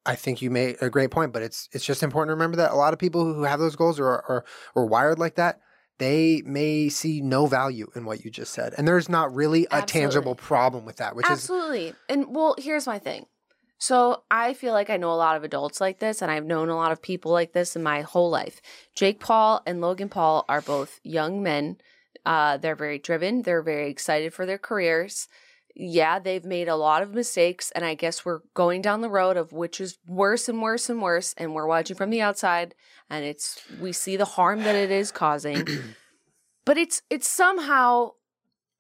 I think you made a great point, but it's just important to remember that a lot of people who have those goals or wired like that, they may see no value in what you just said, and there's not really a tangible problem with that, which is and well, here's my thing. So I feel like I know a lot of adults like this, and I've known a lot of people like this in my whole life. Jake Paul and Logan Paul are both young men. They're very driven. They're very excited for their careers. Yeah, they've made a lot of mistakes, and I guess we're going down the road of which is worse and worse and worse, and we're watching from the outside, and we see the harm that it is causing. But it's somehow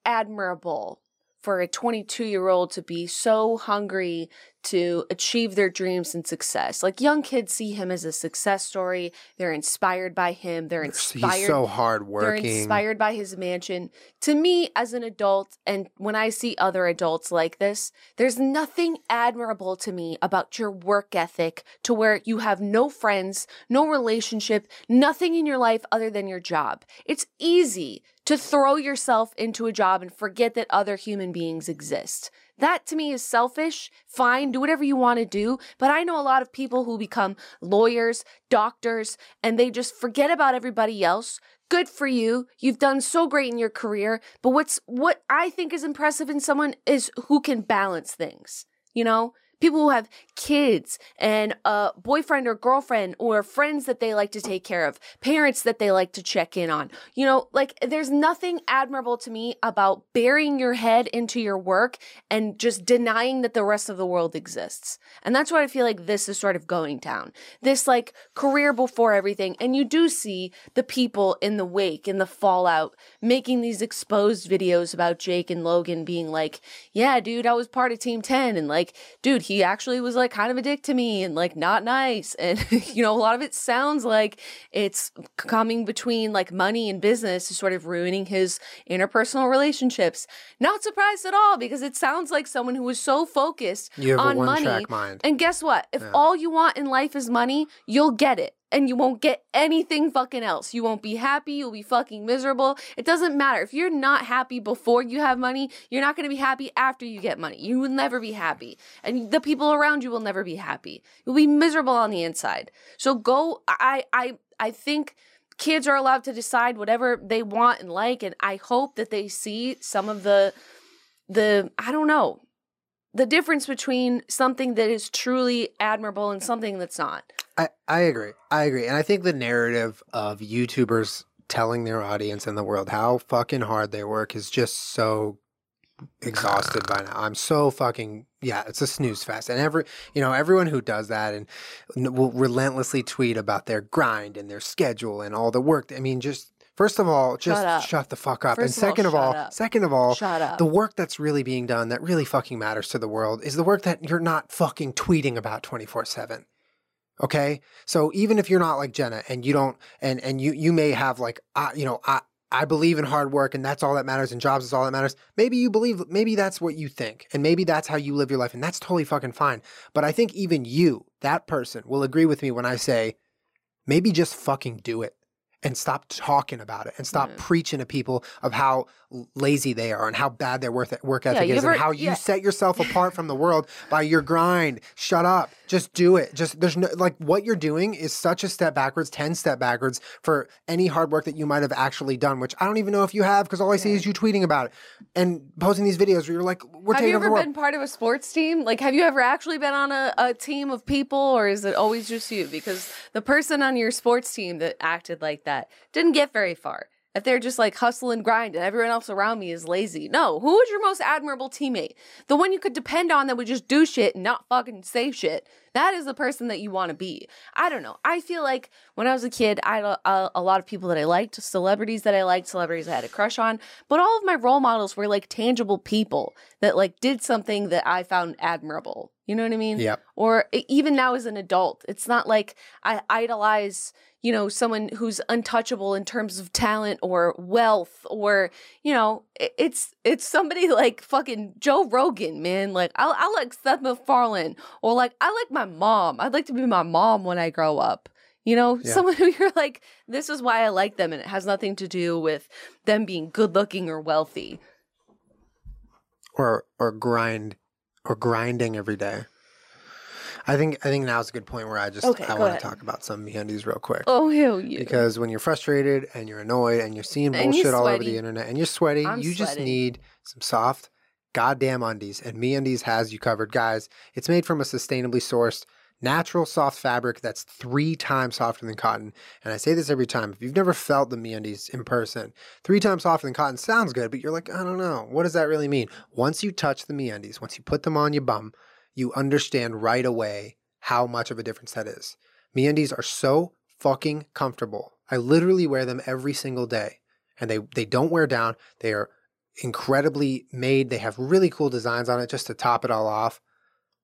admirable for a 22-year-old to be so hungry to achieve their dreams and success. Like, young kids see him as a success story. They're inspired by him. They're inspired. He's so hardworking. They're inspired by his mansion. To me, as an adult, and when I see other adults like this, there's nothing admirable to me about your work ethic to where you have no friends, no relationship, nothing in your life other than your job. It's easy to throw yourself into a job and forget that other human beings exist. That to me is selfish. Fine, do whatever you want to do. But I know a lot of people who become lawyers, doctors, and they just forget about everybody else. Good for you. You've done so great in your career. But what I think is impressive in someone is who can balance things, you know? People who have kids and a boyfriend or girlfriend or friends that they like to take care of, parents that they like to check in on. You know, like, there's nothing admirable to me about burying your head into your work and just denying that the rest of the world exists. And that's what I feel like this is sort of going down. This, like, career before everything. And you do see the people in the wake, in the fallout, making these exposed videos about Jake and Logan being like, yeah, dude, I was part of Team 10. And like, dude, he actually was like kind of a dick to me and like not nice. And, you know, a lot of it sounds like it's coming between like money and business is sort of ruining his interpersonal relationships. Not surprised at all, because it sounds like someone who was so focused on money. Mind. And guess what? If all you want in life is money, you'll get it. And you won't get anything fucking else. You won't be happy. You'll be fucking miserable. It doesn't matter. If you're not happy before you have money, you're not going to be happy after you get money. You will never be happy. And the people around you will never be happy. You'll be miserable on the inside. So go, I think kids are allowed to decide whatever they want and like. And I hope that they see some of the I don't know, the difference between something that is truly admirable and something that's not. I agree. I agree. And I think the narrative of YouTubers telling their audience and the world how fucking hard they work is just so exhausted by now. I'm so fucking, yeah, it's a snooze fest. And everyone who does that and will relentlessly tweet about their grind and their schedule and all the work. I mean, just, first of all, just shut the fuck up. And second of all, shut up. The work that's really being done that really fucking matters to the world is the work that you're not fucking tweeting about 24/7. Okay, so even if you're not like Jenna and you don't, and you may have like, you know, I believe in hard work and that's all that matters and jobs is all that matters. Maybe you believe, maybe that's what you think and maybe that's how you live your life and that's totally fucking fine. But I think even you, that person, will agree with me when I say maybe just fucking do it and stop talking about it and stop preaching to people of how lazy they are and how bad their work ethic is and how you set yourself apart from the world by your grind. Shut up. Just do it. Just there's no, like, what you're doing is such a step backwards, 10 step backwards for any hard work that you might have actually done, which I don't even know if you have because all I see is you tweeting about it and posting these videos where you're like, we're taking over the world. Have you ever been part of a sports team? Like, have you ever actually been on a team of people, or is it always just you? Because the person on your sports team that acted like that didn't get very far. If they're just like hustle and grind and everyone else around me is lazy. No, who was your most admirable teammate? The one you could depend on that would just do shit and not fucking say shit. That is the person that you want to be. I don't know. I feel like when I was a kid, I had a lot of people that I liked, celebrities that I liked, celebrities I had a crush on. But all of my role models were like tangible people that like did something that I found admirable. You know what I mean? Yeah. Or even now as an adult, it's not like I idolize, you know, someone who's untouchable in terms of talent or wealth or, you know, it's somebody like fucking Joe Rogan, man. Like I like Seth MacFarlane, or like I like my mom. I'd like to be my mom when I grow up. You know, someone who you're like, this is why I like them, and it has nothing to do with them being good looking or wealthy. Or grinding every day. I think now's a good point where I want to talk about some MeUndies real quick. Oh, hell yeah. Because when you're frustrated and you're annoyed and you're seeing bullshit all over the internet and you're sweaty, just need some soft goddamn undies. And MeUndies has you covered. Guys, it's made from a sustainably sourced natural soft fabric that's 3 times softer than cotton. And I say this every time. If you've never felt the MeUndies in person, 3 times softer than cotton sounds good, but you're like, I don't know. What does that really mean? Once you touch the MeUndies, once you put them on your bum, you understand right away how much of a difference that is. MeUndies are so fucking comfortable. I literally wear them every single day. And they don't wear down. They are incredibly made. They have really cool designs on it just to top it all off.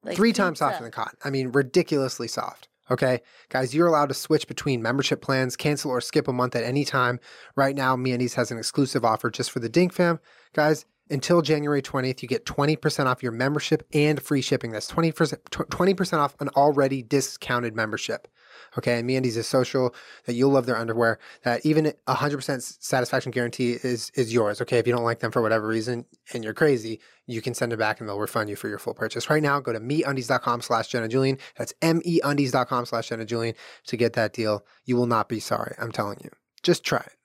Like 3 times softer than cotton. I mean, ridiculously soft. Okay, guys, you're allowed to switch between membership plans, cancel or skip a month at any time. Right now, MeUndies has an exclusive offer just for the Dink Fam. Guys, until January 20th, you get 20% off your membership and free shipping. That's 20% off an already discounted membership. Okay, and MeUndies is social, that you'll love their underwear, that even 100% satisfaction guarantee is yours. Okay, if you don't like them for whatever reason and you're crazy, you can send it back and they'll refund you for your full purchase. Right now, go to MeUndies.com/JennaJulien. That's MEUndies.com/JennaJulien to get that deal. You will not be sorry. I'm telling you. Just try it.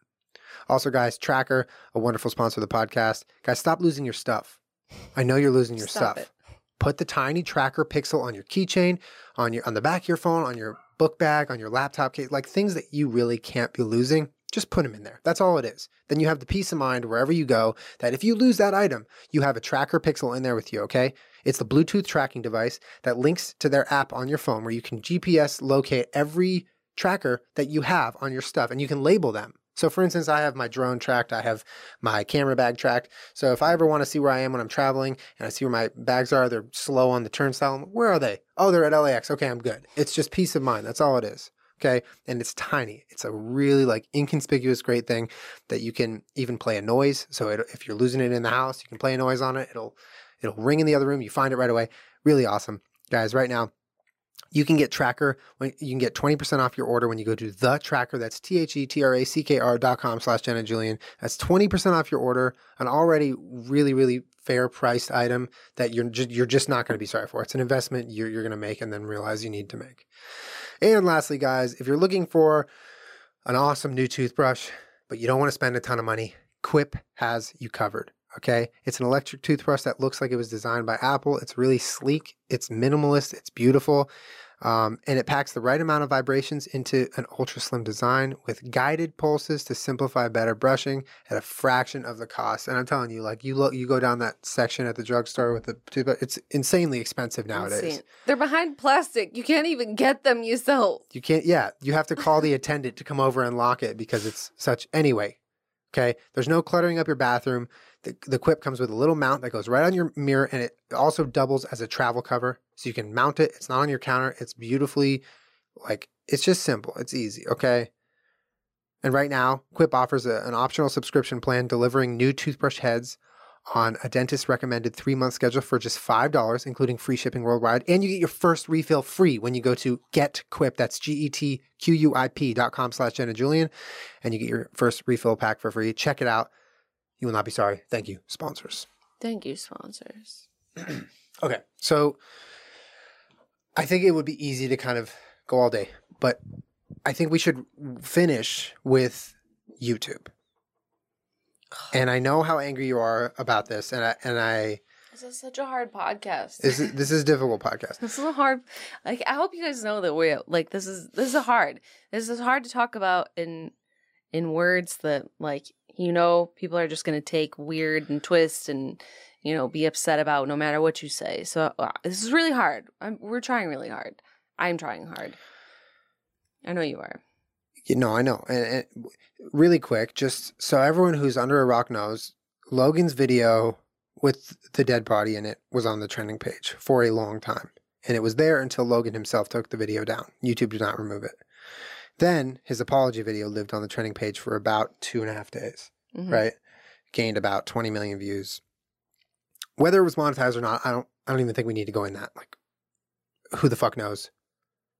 Also, guys, Tracker, a wonderful sponsor of the podcast. Guys, stop losing your stuff. I know you're losing your stuff. It. Put the tiny Tracker pixel on your keychain, on the back of your phone, on your book bag, on your laptop case, like things that you really can't be losing, just put them in there. That's all it is. Then you have the peace of mind wherever you go that if you lose that item, you have a Tracker pixel in there with you, okay? It's the Bluetooth tracking device that links to their app on your phone where you can GPS locate every tracker that you have on your stuff and you can label them. So for instance, I have my drone tracked, I have my camera bag tracked. So if I ever want to see where I am when I'm traveling and I see where my bags are, they're slow on the turnstile. Where are they? Oh, they're at LAX. Okay, I'm good. It's just peace of mind. That's all it is. Okay. And it's tiny. It's a really like inconspicuous, great thing that you can even play a noise. So if you're losing it in the house, you can play a noise on it. It'll ring in the other room. You find it right away. Really awesome. Guys, right now, you can get Tracker. You can get 20% off your order when you go to the Tracker. That's TheTracker.com/JennaJulien. That's 20% off your order, an already really, really fair priced item that you're just not going to be sorry for. It's an investment you're going to make and then realize you need to make. And lastly, guys, if you're looking for an awesome new toothbrush, but you don't want to spend a ton of money, Quip has you covered. Okay, it's an electric toothbrush that looks like it was designed by Apple. It's really sleek. It's minimalist. It's beautiful. And it packs the right amount of vibrations into an ultra slim design with guided pulses to simplify better brushing at a fraction of the cost. And I'm telling you, like you go down that section at the drugstore with the toothbrush, it's insanely expensive nowadays. Insane. They're behind plastic. You can't even get them yourself. You can't. Yeah, you have to call the attendant to come over and lock it because it's such. Anyway. Okay, there's no cluttering up your bathroom. The Quip comes with a little mount that goes right on your mirror, and it also doubles as a travel cover. So you can mount it. It's not on your counter. It's beautifully, like, it's just simple. It's easy, okay? And right now, Quip offers an optional subscription plan delivering new toothbrush heads on a dentist-recommended 3-month schedule for just $5, including free shipping worldwide. And you get your first refill free when you go to GetQuip. That's GetQuip.com/JennaJulien. And you get your first refill pack for free. Check it out. You will not be sorry. Thank you, sponsors. Thank you, sponsors. Okay. So I think it would be easy to kind of go all day, but I think we should finish with YouTube. And I know how angry you are about this, and I. This is such a hard podcast. This is a difficult podcast. This is a hard. Like, I hope you guys know that we're like this is hard. This is hard to talk about in words that, like, you know, people are just going to take weird and twist and, you know, be upset about no matter what you say. So this is really hard. We're trying really hard. I'm trying hard. I know you are. You know, I know. And really quick, just so everyone who's under a rock knows, Logan's video with the dead body in it was on the trending page for a long time. And it was there until Logan himself took the video down. YouTube did not remove it. Then his apology video lived on the trending page for about 2.5 days, mm-hmm. right? Gained about 20 million views. Whether it was monetized or not, I don't even think we need to go in that. Like, who the fuck knows?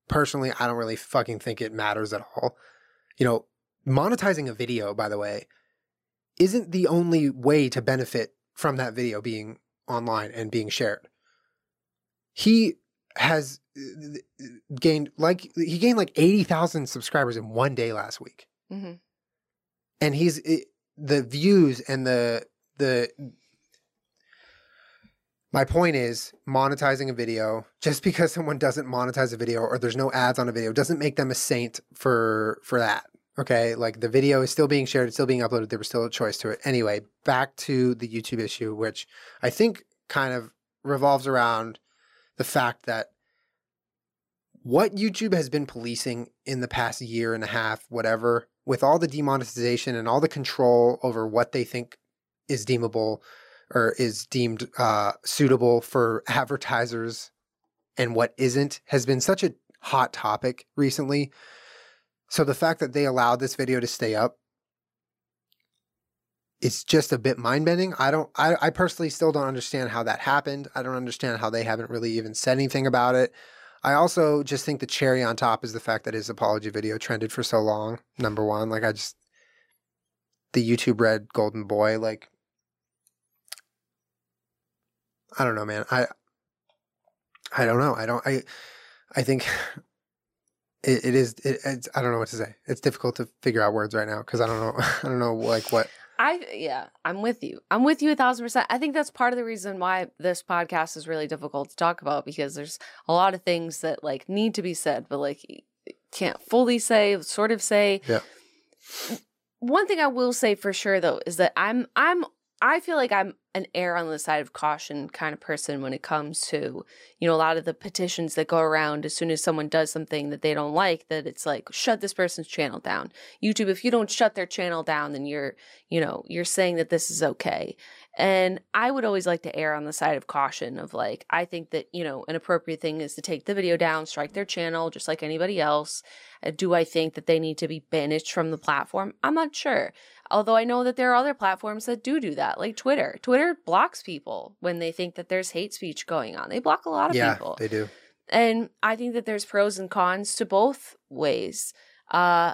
Personally, I don't really fucking think it matters at all. You know, monetizing a video, by the way, isn't the only way to benefit from that video being online and being shared. He has gained like 80,000 subscribers in one day last week. Mm-hmm. And the views and the my point is, monetizing a video, just because someone doesn't monetize a video or there's no ads on a video, doesn't make them a saint for that, okay? Like, the video is still being shared. It's still being uploaded. There was still a choice to it. Anyway, back to the YouTube issue, which I think kind of revolves around the fact that what YouTube has been policing in the past year and a half, whatever, with all the demonetization and all the control over what they think is deemable or is deemed suitable for advertisers and what isn't, has been such a hot topic recently. So the fact that they allowed this video to stay up, it's just a bit mind-bending. I personally still don't understand how that happened. I don't understand how they haven't really even said anything about it. I also just think the cherry on top is the fact that his apology video trended for so long, number one. Like, the YouTube Red golden boy, like, I don't know, man. I don't know. I think it's I don't know what to say. It's difficult to figure out words right now because I don't know like what. I'm with you. I'm with you 1,000%. I think that's part of the reason why this podcast is really difficult to talk about, because there's a lot of things that, like, need to be said, but, like, can't fully say, sort of say. Yeah. One thing I will say for sure though is that I feel like I'm an err on the side of caution kind of person when it comes to, you know, a lot of the petitions that go around as soon as someone does something that they don't like, that it's like, shut this person's channel down. YouTube, if you don't shut their channel down, then you're saying that this is okay. And I would always like to err on the side of caution of, like, I think that, you know, an appropriate thing is to take the video down, strike their channel just like anybody else. Do I think that they need to be banished from the platform? I'm not sure. Although I know that there are other platforms that do that, like Twitter. Twitter blocks people when they think that there's hate speech going on. They block a lot of people. Yeah, they do. And I think that there's pros and cons to both ways. But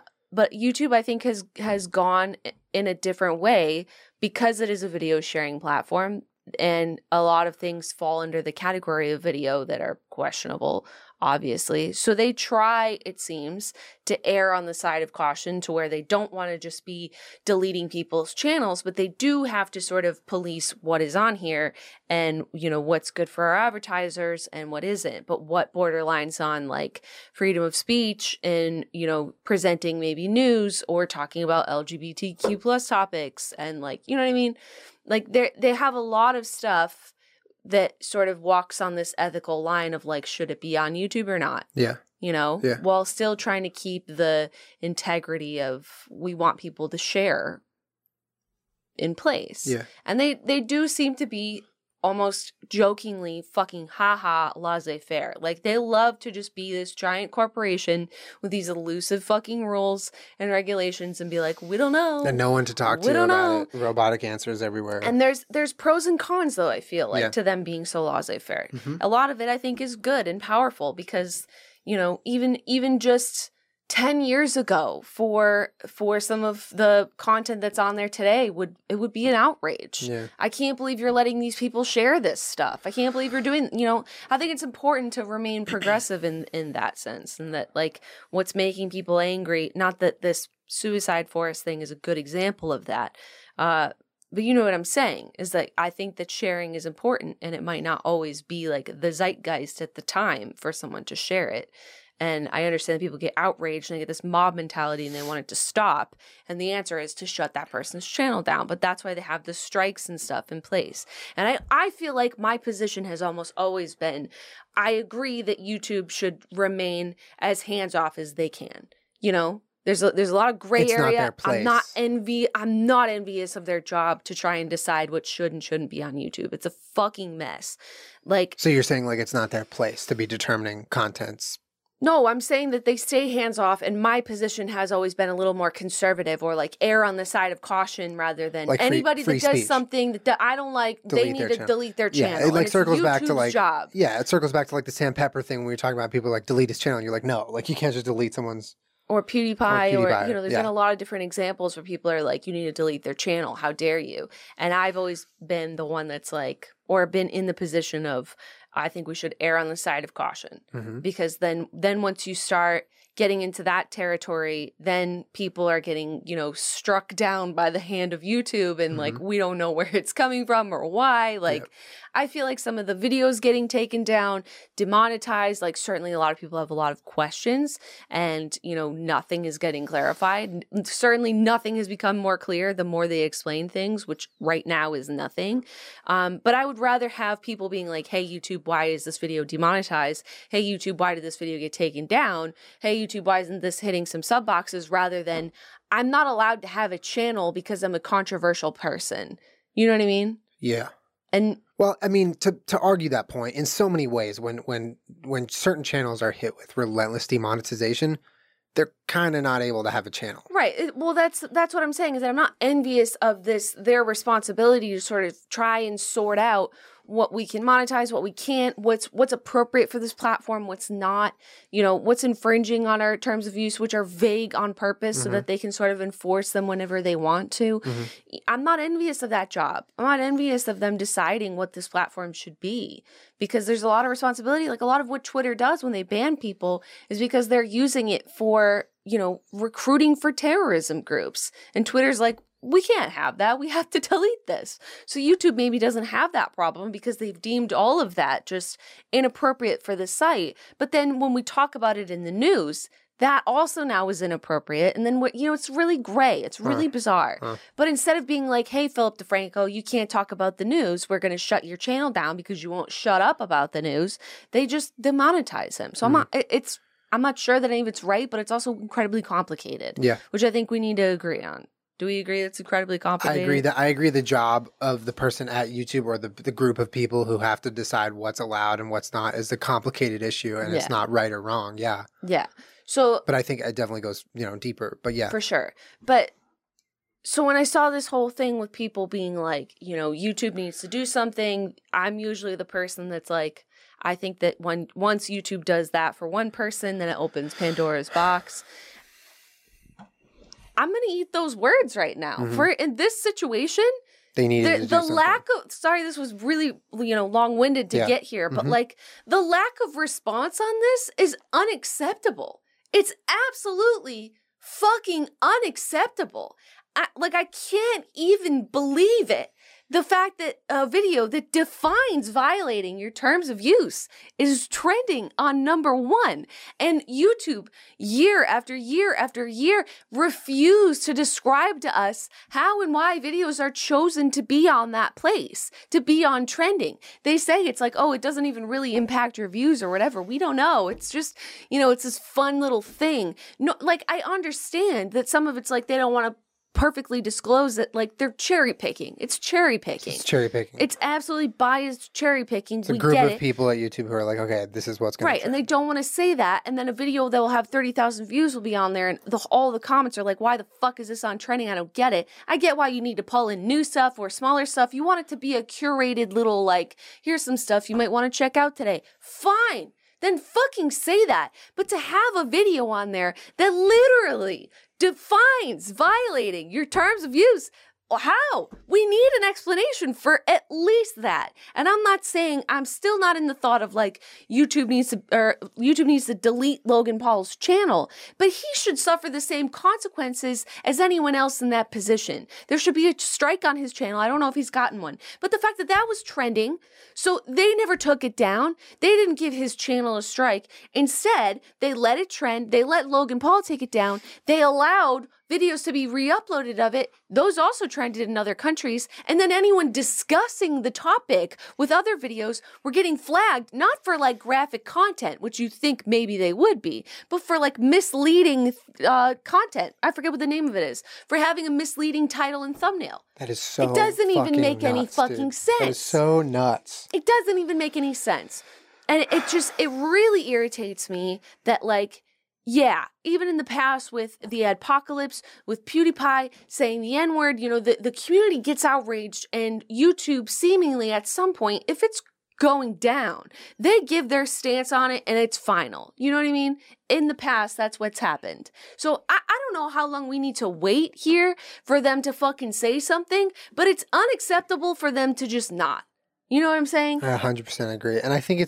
YouTube, I think, has gone in a different way because it is a video sharing platform, and a lot of things fall under the category of video that are questionable, obviously. So they try, it seems, to err on the side of caution to where they don't want to just be deleting people's channels, but they do have to sort of police what is on here and, you know, what's good for our advertisers and what isn't, but what borderlines on, like, freedom of speech and, you know, presenting maybe news or talking about LGBTQ+ topics and, like, you know what I mean? Like, they have a lot of stuff that sort of walks on this ethical line of, like, should it be on YouTube or not? Yeah. You know? Yeah. While still trying to keep the integrity of, we want people to share, in place. Yeah. And they do seem to be almost jokingly fucking haha laissez-faire. Like, they love to just be this giant corporation with these elusive fucking rules and regulations and be like, we don't know. And no one to talk to about it. Robotic answers everywhere. And there's pros and cons, though, I feel like, to them being so laissez-faire. Mm-hmm. A lot of it, I think, is good and powerful because, you know, even just 10 years ago for some of the content that's on there today would be an outrage. Yeah. I can't believe you're letting these people share this stuff. I can't believe you're doing, you know, I think it's important to remain progressive in that sense, and that, like, what's making people angry, not that this suicide forest thing is a good example of that. But you know what I'm saying is that I think that sharing is important, and it might not always be like the zeitgeist at the time for someone to share it. And I understand that people get outraged and they get this mob mentality and they want it to stop. And the answer is to shut that person's channel down. But that's why they have the strikes and stuff in place. And I feel like my position has almost always been, I agree that YouTube should remain as hands-off as they can. You know, there's a lot of gray area. I'm not envious of their job to try and decide what should and shouldn't be on YouTube. It's a fucking mess. Like, so you're saying, like, it's not their place to be determining contents. No, I'm saying that they stay hands off, and my position has always been a little more conservative, or like err on the side of caution rather than like anybody that does something that I don't like, they need to delete their channel. Yeah, it like circles back to like job. Yeah, it circles back to like the Sam Pepper thing when we were talking about people like delete his channel. And you're like, no, like you can't just delete someone's. Or PewDiePie, or you know, there's been a lot of different examples where people are like, you need to delete their channel. How dare you? And I've always been the one that's like, or been in the position of, I think we should err on the side of caution. Mm-hmm. Because then once you start getting into that territory, then people are getting, you know, struck down by the hand of YouTube, and mm-hmm. like, we don't know where it's coming from or why. Like, yep. I feel like some of the videos getting taken down, demonetized, like certainly a lot of people have a lot of questions, and, you know, nothing is getting clarified. Certainly nothing has become more clear the more they explain things, which right now is nothing. But I would rather have people being like, hey, YouTube, why is this video demonetized? Hey, YouTube, why did this video get taken down? Hey, YouTube, why isn't this hitting some sub boxes, rather than I'm not allowed to have a channel because I'm a controversial person. You know what I mean? Yeah. And well, I mean, to argue that point in so many ways, when certain channels are hit with relentless demonetization, they're kind of not able to have a channel. Right. Well, that's what I'm saying, is that I'm not envious of their responsibility to sort of try and sort out what we can monetize, what we can't, what's appropriate for this platform, what's not, you know, what's infringing on our terms of use, which are vague on purpose, mm-hmm. so that they can sort of enforce them whenever they want to. Mm-hmm. I'm not envious of that job. I'm not envious of them deciding what this platform should be, because there's a lot of responsibility. Like, a lot of what Twitter does when they ban people is because they're using it for, you know, recruiting for terrorism groups. And Twitter's like, we can't have that. We have to delete this. So YouTube maybe doesn't have that problem because they've deemed all of that just inappropriate for the site. But then when we talk about it in the news, that also now is inappropriate. And then, you know, it's really gray. It's really bizarre. But instead of being like, hey, Philip DeFranco, you can't talk about the news. We're going to shut your channel down because you won't shut up about the news. They just demonetize him. So I'm not sure that any of it's right, but it's also incredibly complicated. Yeah. Which I think we need to agree on. Do we agree that's incredibly complicated? I agree the job of the person at YouTube, or the group of people who have to decide what's allowed and what's not, is the complicated issue, and it's not right or wrong. Yeah. Yeah. So, but I think it definitely goes, you know, deeper. But yeah. For sure. But so when I saw this whole thing with people being like, you know, YouTube needs to do something, I'm usually the person that's like, I think that once YouTube does that for one person, then it opens Pandora's box. I'm going to eat those words right now. Mm-hmm. For in this situation, they needed the lack of, sorry, this was really, you know, long-winded to get here, but like, the lack of response on this is unacceptable. It's absolutely fucking unacceptable. I can't even believe it. The fact that a video that defines violating your terms of use is trending on #1, and YouTube year after year after year refuse to describe to us how and why videos are chosen to be on that place, to be on trending. They say it's like, oh, it doesn't even really impact your views or whatever. We don't know. It's just, you know, it's this fun little thing. No, like, I understand that some of it's like they don't want to perfectly disclose that, like, they're cherry picking. It's cherry picking. It's cherry picking. It's absolutely biased cherry picking. It's a group of people at YouTube who are like, okay, this is what's going to happen. Right, and they don't want to say that. And then a video that will have 30,000 views will be on there, and all the comments are like, why the fuck is this on trending? I don't get it. I get why you need to pull in new stuff or smaller stuff. You want it to be a curated little, like, here's some stuff you might want to check out today. Fine. Then fucking say that. But to have a video on there that literally defines violating your terms of use, how? We need an explanation for at least that. And I'm not saying, I'm still not in the thought of like YouTube needs to delete Logan Paul's channel, but he should suffer the same consequences as anyone else in that position. There should be a strike on his channel. I don't know if he's gotten one, but the fact that that was trending, so they never took it down. They didn't give his channel a strike. Instead, they let it trend. They let Logan Paul take it down. They allowed videos to be re-uploaded of it. Those also trended in other countries. And then anyone discussing the topic with other videos were getting flagged, not for like graphic content, which you think maybe they would be, but for like misleading content. I forget what the name of it is. For having a misleading title and thumbnail. That is so fucking nuts, dude. It doesn't even make any fucking sense. That is so nuts. It doesn't even make any sense. And it really irritates me that, like, yeah, even in the past with the adpocalypse, with PewDiePie saying the N-word, you know, the community gets outraged, and YouTube seemingly at some point, if it's going down, they give their stance on it and it's final. You know what I mean? In the past, that's what's happened. So I don't know how long we need to wait here for them to fucking say something, but it's unacceptable for them to just not. You know what I'm saying? I 100% agree. And I think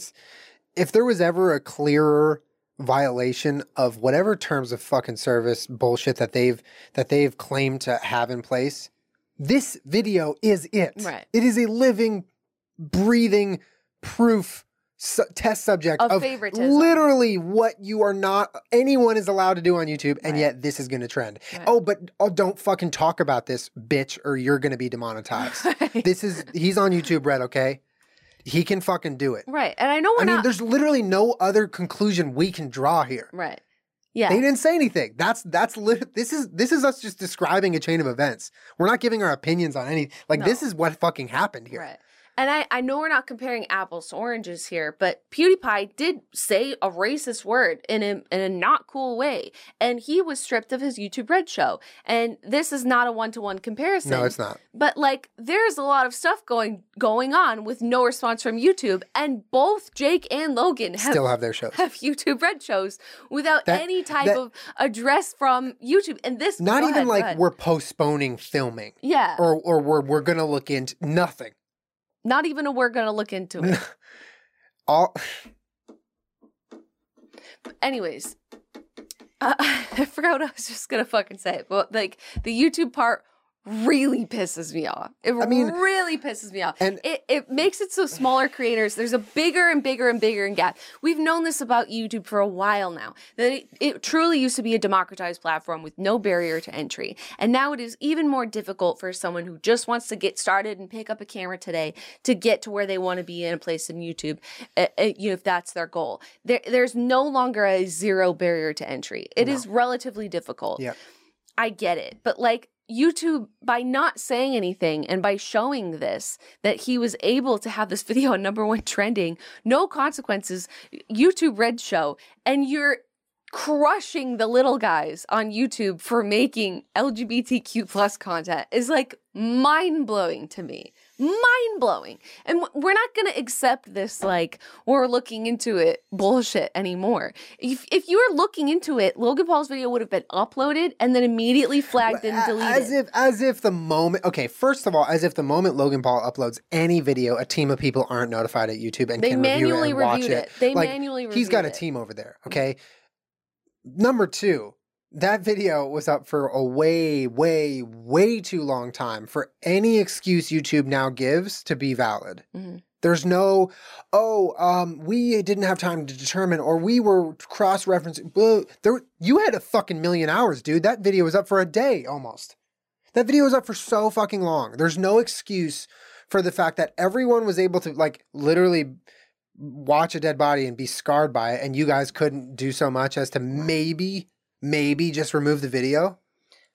if there was ever a clearer violation of whatever terms of fucking service bullshit that they've claimed to have in place, this video is it. Right. It is a living, breathing proof test subject of favoritism. Literally what you are not, anyone is allowed to do on YouTube, and yet this is going to trend. Right. Oh, but don't fucking talk about this, bitch, or you're going to be demonetized. Right. He's on YouTube Red, okay? He can fucking do it. Right. And I know I mean, there's literally no other conclusion we can draw here. Right. Yeah. They didn't say anything. This is us just describing a chain of events. We're not giving our opinions on any, like, no. This is what fucking happened here. Right. And I know we're not comparing apples to oranges here, but PewDiePie did say a racist word in a not cool way. And he was stripped of his YouTube Red show. And this is not a one-to-one comparison. No, it's not. But, like, there's a lot of stuff going on with no response from YouTube. And both Jake and Logan still have their shows. Have YouTube Red shows without any type of address from YouTube. And this, not even ahead, like, we're postponing filming. Yeah. Or we're going to look into nothing. Not even a we're going to look into it. Anyways, I forgot what I was just going to fucking say. But, like, the YouTube part really pisses me off. It really pisses me off. And it makes it so smaller creators, there's a bigger and bigger and bigger gap. We've known this about YouTube for a while now, that it truly used to be a democratized platform with no barrier to entry. And now it is even more difficult for someone who just wants to get started and pick up a camera today to get to where they want to be in a place in YouTube, you know, if that's their goal. There's no longer a zero barrier to entry. It is relatively difficult. Yeah. I get it. But, like, YouTube, by not saying anything and by showing this, that he was able to have this video on #1 trending, no consequences, YouTube Red show, and you're crushing the little guys on YouTube for making LGBTQ+ content is, like, mind-blowing to me. Mind-blowing. And we're not going to accept this, like, we're looking into it bullshit anymore. If you were looking into it, Logan Paul's video would have been uploaded and then immediately flagged and deleted. As if the moment, okay, first of all, as if the moment Logan Paul uploads any video, a team of people aren't notified at YouTube and can review it and watch it. They manually reviewed it. He's got a team over there, okay? #2. That video was up for a way, way, way too long time for any excuse YouTube now gives to be valid. Mm-hmm. There's no, we didn't have time to determine, or we were cross-referencing. You had a fucking million hours, dude. That video was up for a day almost. That video was up for so fucking long. There's no excuse for the fact that everyone was able to, like, literally watch a dead body and be scarred by it, and you guys couldn't do so much as to maybe just remove the video.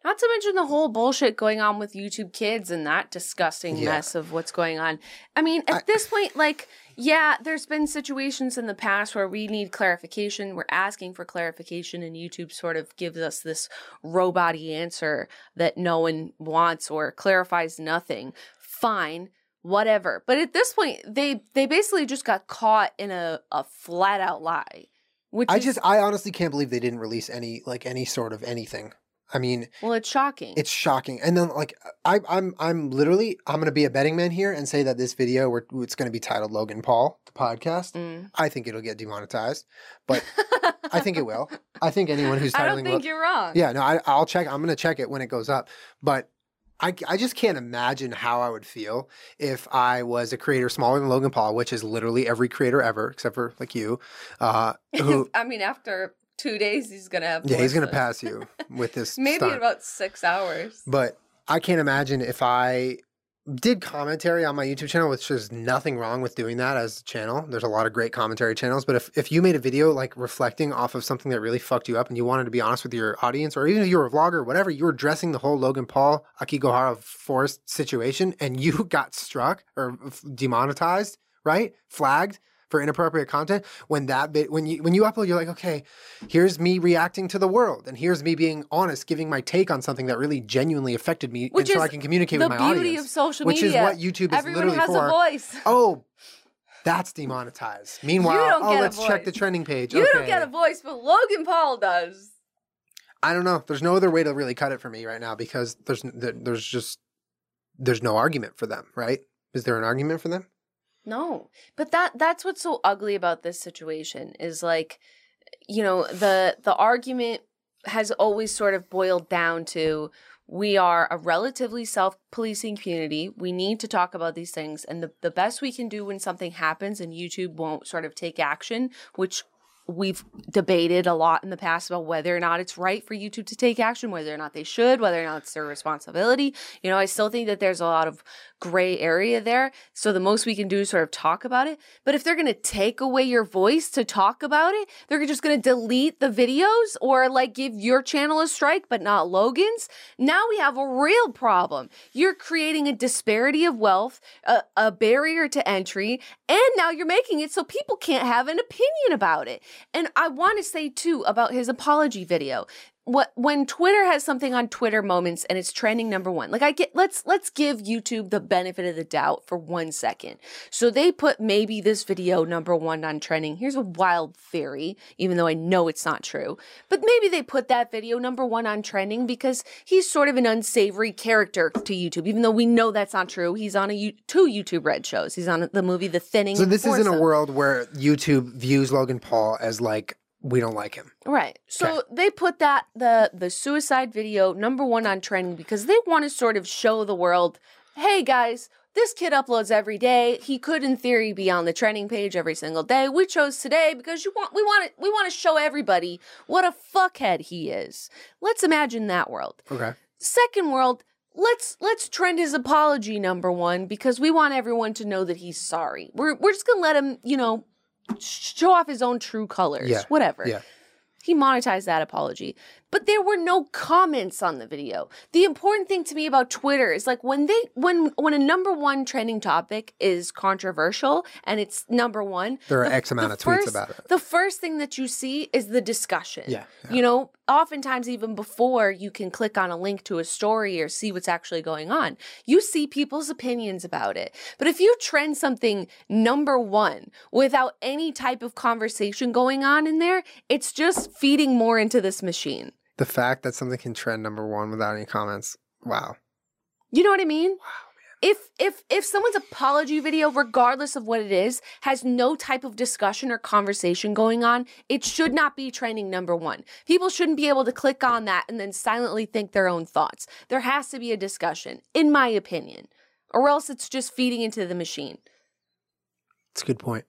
Not to mention the whole bullshit going on with YouTube Kids and that disgusting mess of what's going on. I mean, at this point, like, yeah, there's been situations in the past where we need clarification. We're asking for clarification, and YouTube sort of gives us this robot-y answer that no one wants or clarifies nothing. Fine. Whatever. But at this point, they basically just got caught in a flat out lie. Which I honestly can't believe they didn't release any sort of anything. I mean, well, it's shocking. It's shocking. And then like I'm going to be a betting man here and say that this video it's going to be titled Logan Paul, the podcast. I think it'll get demonetized, but I think it will. I think anyone who's titling you're wrong. Yeah, no, I'll check. I'm going to check it when it goes up. But I just can't imagine how I would feel if I was a creator smaller than Logan Paul, which is literally every creator ever, except for like you. Who, I mean, after 2 days, he's going to have. Yeah, he's going to pass you with this. Maybe stunt. In about 6 hours. But I can't imagine if I did commentary on my YouTube channel, which there's nothing wrong with doing that as a channel. There's a lot of great commentary channels. But if you made a video like reflecting off of something that really fucked you up and you wanted to be honest with your audience, or even if you were a vlogger or whatever, you were addressing the whole Logan Paul, Aokigahara forest situation, and you got struck or demonetized, right? Flagged for inappropriate content, when you upload, you're like, okay, here's me reacting to the world, and here's me being honest, giving my take on something that really genuinely affected me, and so I can communicate with my audience. The beauty of social media, which is what YouTube is literally for. Everyone has a voice. Oh, that's demonetized. Meanwhile, oh, let's check the trending page. You don't get a voice, but Logan Paul does. I don't know. There's no other way to really cut it for me right now because there's no argument for them, right? Is there an argument for them? No, but that's what's so ugly about this situation is like, you know, the argument has always sort of boiled down to we are a relatively self-policing community. We need to talk about these things. And the best we can do when something happens and YouTube won't sort of take action, which we've debated a lot in the past about whether or not it's right for YouTube to take action, whether or not they should, whether or not it's their responsibility. You know, I still think that there's a lot of gray area there. So the most we can do is sort of talk about it. But if they're going to take away your voice to talk about it, they're just going to delete the videos or like give your channel a strike, but not Logan's. Now we have a real problem. You're creating a disparity of wealth, a barrier to entry, and now you're making it so people can't have an opinion about it. And I want to say, too, about his apology video. When Twitter has something on Twitter Moments and it's trending #1, like I get, let's give YouTube the benefit of the doubt for 1 second. So they put maybe this video #1 on trending. Here's a wild theory, even though I know it's not true, but maybe they put that video #1 on trending because he's sort of an unsavory character to YouTube, even though we know that's not true. He's on two YouTube Red shows. He's on the movie The Thinning. So this isn't a world where YouTube views Logan Paul as like, we don't like him. Right. So they put that the suicide video #1 on trending because they want to sort of show the world, hey guys, this kid uploads every day. He could in theory be on the trending page every single day. We chose today because we want to show everybody what a fuckhead he is. Let's imagine that world. Okay. Second world, let's trend his apology #1 because we want everyone to know that he's sorry. We're just going to let him, you know, show off his own true colors, whatever. Yeah. He monetized that apology. But there were no comments on the video. The important thing to me about Twitter is like when a #1 trending topic is controversial and it's #1, there are X amount of tweets about it. The first thing that you see is the discussion. Yeah. You know, oftentimes even before you can click on a link to a story or see what's actually going on, you see people's opinions about it. But if you trend something #1 without any type of conversation going on in there, it's just feeding more into this machine. The fact that something can trend #1 without any comments. Wow. You know what I mean? Wow, man. If someone's apology video, regardless of what it is, has no type of discussion or conversation going on, it should not be trending #1. People shouldn't be able to click on that and then silently think their own thoughts. There has to be a discussion, in my opinion, or else it's just feeding into the machine. It's a good point.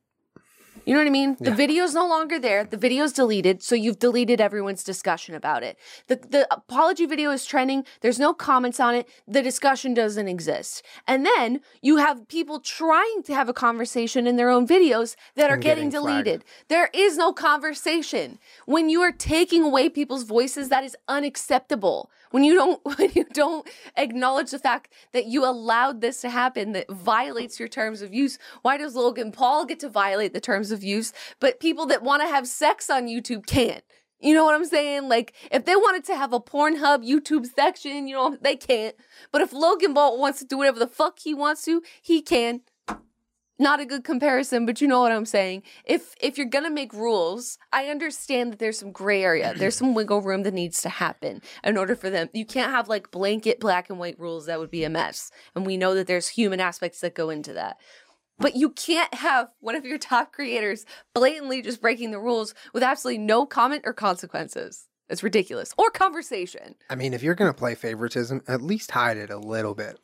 You know what I mean? Yeah. The video's no longer there. The video's deleted, so you've deleted everyone's discussion about it. The apology video is trending. There's no comments on it. The discussion doesn't exist. And then you have people trying to have a conversation in their own videos that are getting deleted. Flagged. There is no conversation. When you are taking away people's voices, that is unacceptable. When you don't acknowledge the fact that you allowed this to happen, that violates your terms of use. Why does Logan Paul get to violate the terms of use, but people that want to have sex on YouTube can't? You know what I'm saying? Like, if they wanted to have a Pornhub YouTube section, you know, they can't. But if Logan Paul wants to do whatever the fuck he wants to, he can. Not a good comparison, but you know what I'm saying. If you're going to make rules, I understand that there's some gray area. There's some wiggle room that needs to happen in order for them. You can't have, like, blanket black and white rules. That would be a mess. And we know that there's human aspects that go into that. But you can't have one of your top creators blatantly just breaking the rules with absolutely no comment or consequences. It's ridiculous. Or conversation. I mean, if you're going to play favoritism, at least hide it a little bit.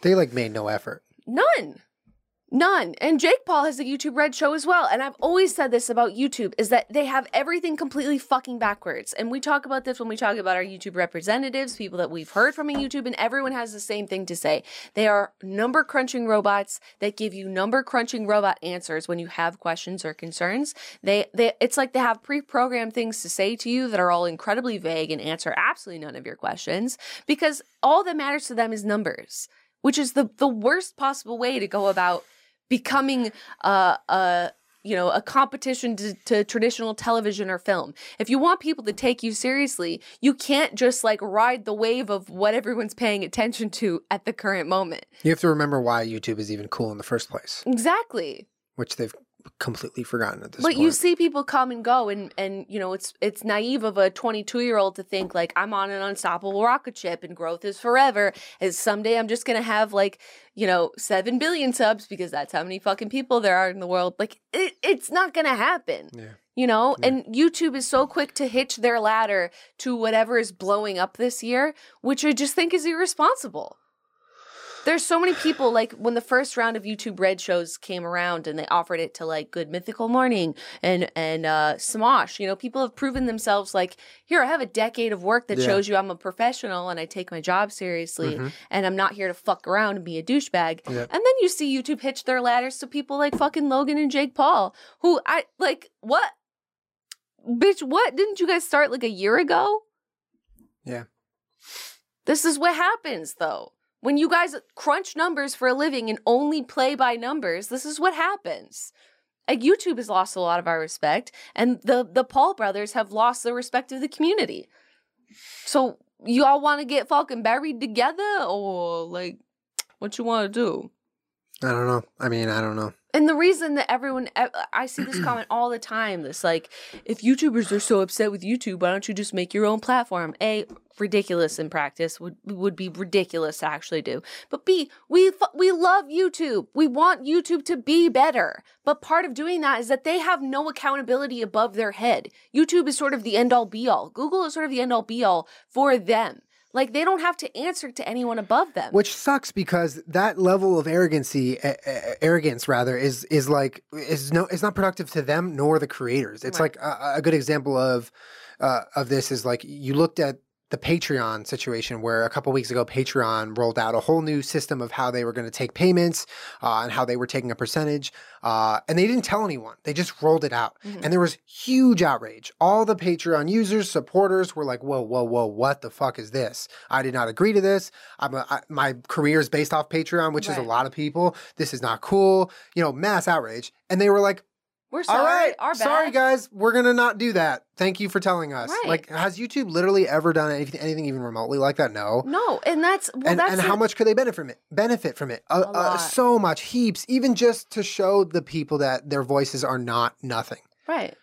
They, like, made no effort. None. And Jake Paul has a YouTube Red show as well. And I've always said this about YouTube, is that they have everything completely fucking backwards. And we talk about this when we talk about our YouTube representatives, people that we've heard from in YouTube, and everyone has the same thing to say. They are number crunching robots that give you number crunching robot answers when you have questions or concerns. It's like they have pre-programmed things to say to you that are all incredibly vague and answer absolutely none of your questions, because all that matters to them is numbers, which is the worst possible way to go about becoming a competition to traditional television or film. If you want people to take you seriously, you can't just, like, ride the wave of what everyone's paying attention to at the current moment. You have to remember why YouTube is even cool in the first place. Exactly. Which they've completely forgotten at this point. But you see people come and go, and you know, it's naive of a 22-year-old to think, like, I'm on an unstoppable rocket ship and growth is forever, and someday I'm just gonna have, like, you know, 7 billion subs because that's how many fucking people there are in the world. Like, it's not gonna happen. Yeah. You know, yeah. And YouTube is so quick to hitch their ladder to whatever is blowing up this year, which I just think is irresponsible. There's so many people, like, when the first round of YouTube Red shows came around and they offered it to, like, Good Mythical Morning and Smosh, you know, people have proven themselves, like, here, I have a decade of work that shows you I'm a professional and I take my job seriously and I'm not here to fuck around and be a douchebag. Yeah. And then you see YouTube hitch their ladders to people like fucking Logan and Jake Paul, who I, like, what? Bitch, what? Didn't you guys start, like, a year ago? Yeah. This is what happens, though. When you guys crunch numbers for a living and only play by numbers, this is what happens. Like, YouTube has lost a lot of our respect, and the Paul brothers have lost the respect of the community. So you all want to get fucking buried together, or, like, what you want to do? I don't know. I mean, I don't know. And the reason that everyone, I see this comment all the time, this, like, if YouTubers are so upset with YouTube, why don't you just make your own platform? A, ridiculous in practice, would be ridiculous to actually do. But B, we love YouTube. We want YouTube to be better. But part of doing that is that they have no accountability above their head. YouTube is sort of the end all be all. Google is sort of the end all be all for them. Like, they don't have to answer to anyone above them. Which sucks, because that level of arrogance is not productive to them nor the creators. It's right. Like a good example of this is, like, you looked at the Patreon situation where a couple weeks ago Patreon rolled out a whole new system of how they were going to take payments and how they were taking a percentage. And they didn't tell anyone. They just rolled it out. Mm-hmm. And there was huge outrage. All the Patreon users, supporters were like, whoa, whoa, whoa, what the fuck is this? I did not agree to this. My career is based off Patreon, which is a lot of people. This is not cool. You know, mass outrage. And they were like, we're sorry. All right. Our bad. Sorry, guys. We're going to not do that. Thank you for telling us. Right. Like, has YouTube literally ever done anything even remotely like that? No. No. And that's... Well, and how much could they benefit from it? So much. Heaps. Even just to show the people that their voices are not nothing. Right.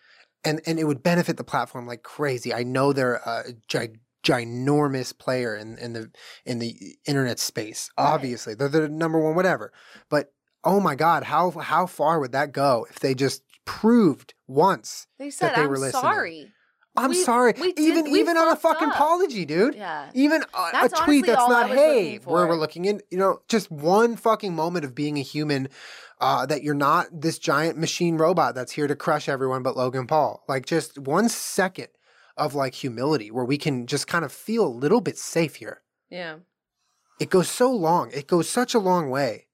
And it would benefit the platform like crazy. I know they're a ginormous player in the internet space. Obviously. Right. They're the number one whatever. But, oh my God, how far would that go if they just... proved once they said that they were listening. I'm sorry. I'm sorry. Even on a fucking apology, dude. Yeah. Even a tweet that's not, hey, where we're looking in, you know, just one fucking moment of being a human, that you're not this giant machine robot that's here to crush everyone but Logan Paul. Like, just 1 second of like humility where we can just kind of feel a little bit safe here. Yeah. It goes so long. It goes such a long way.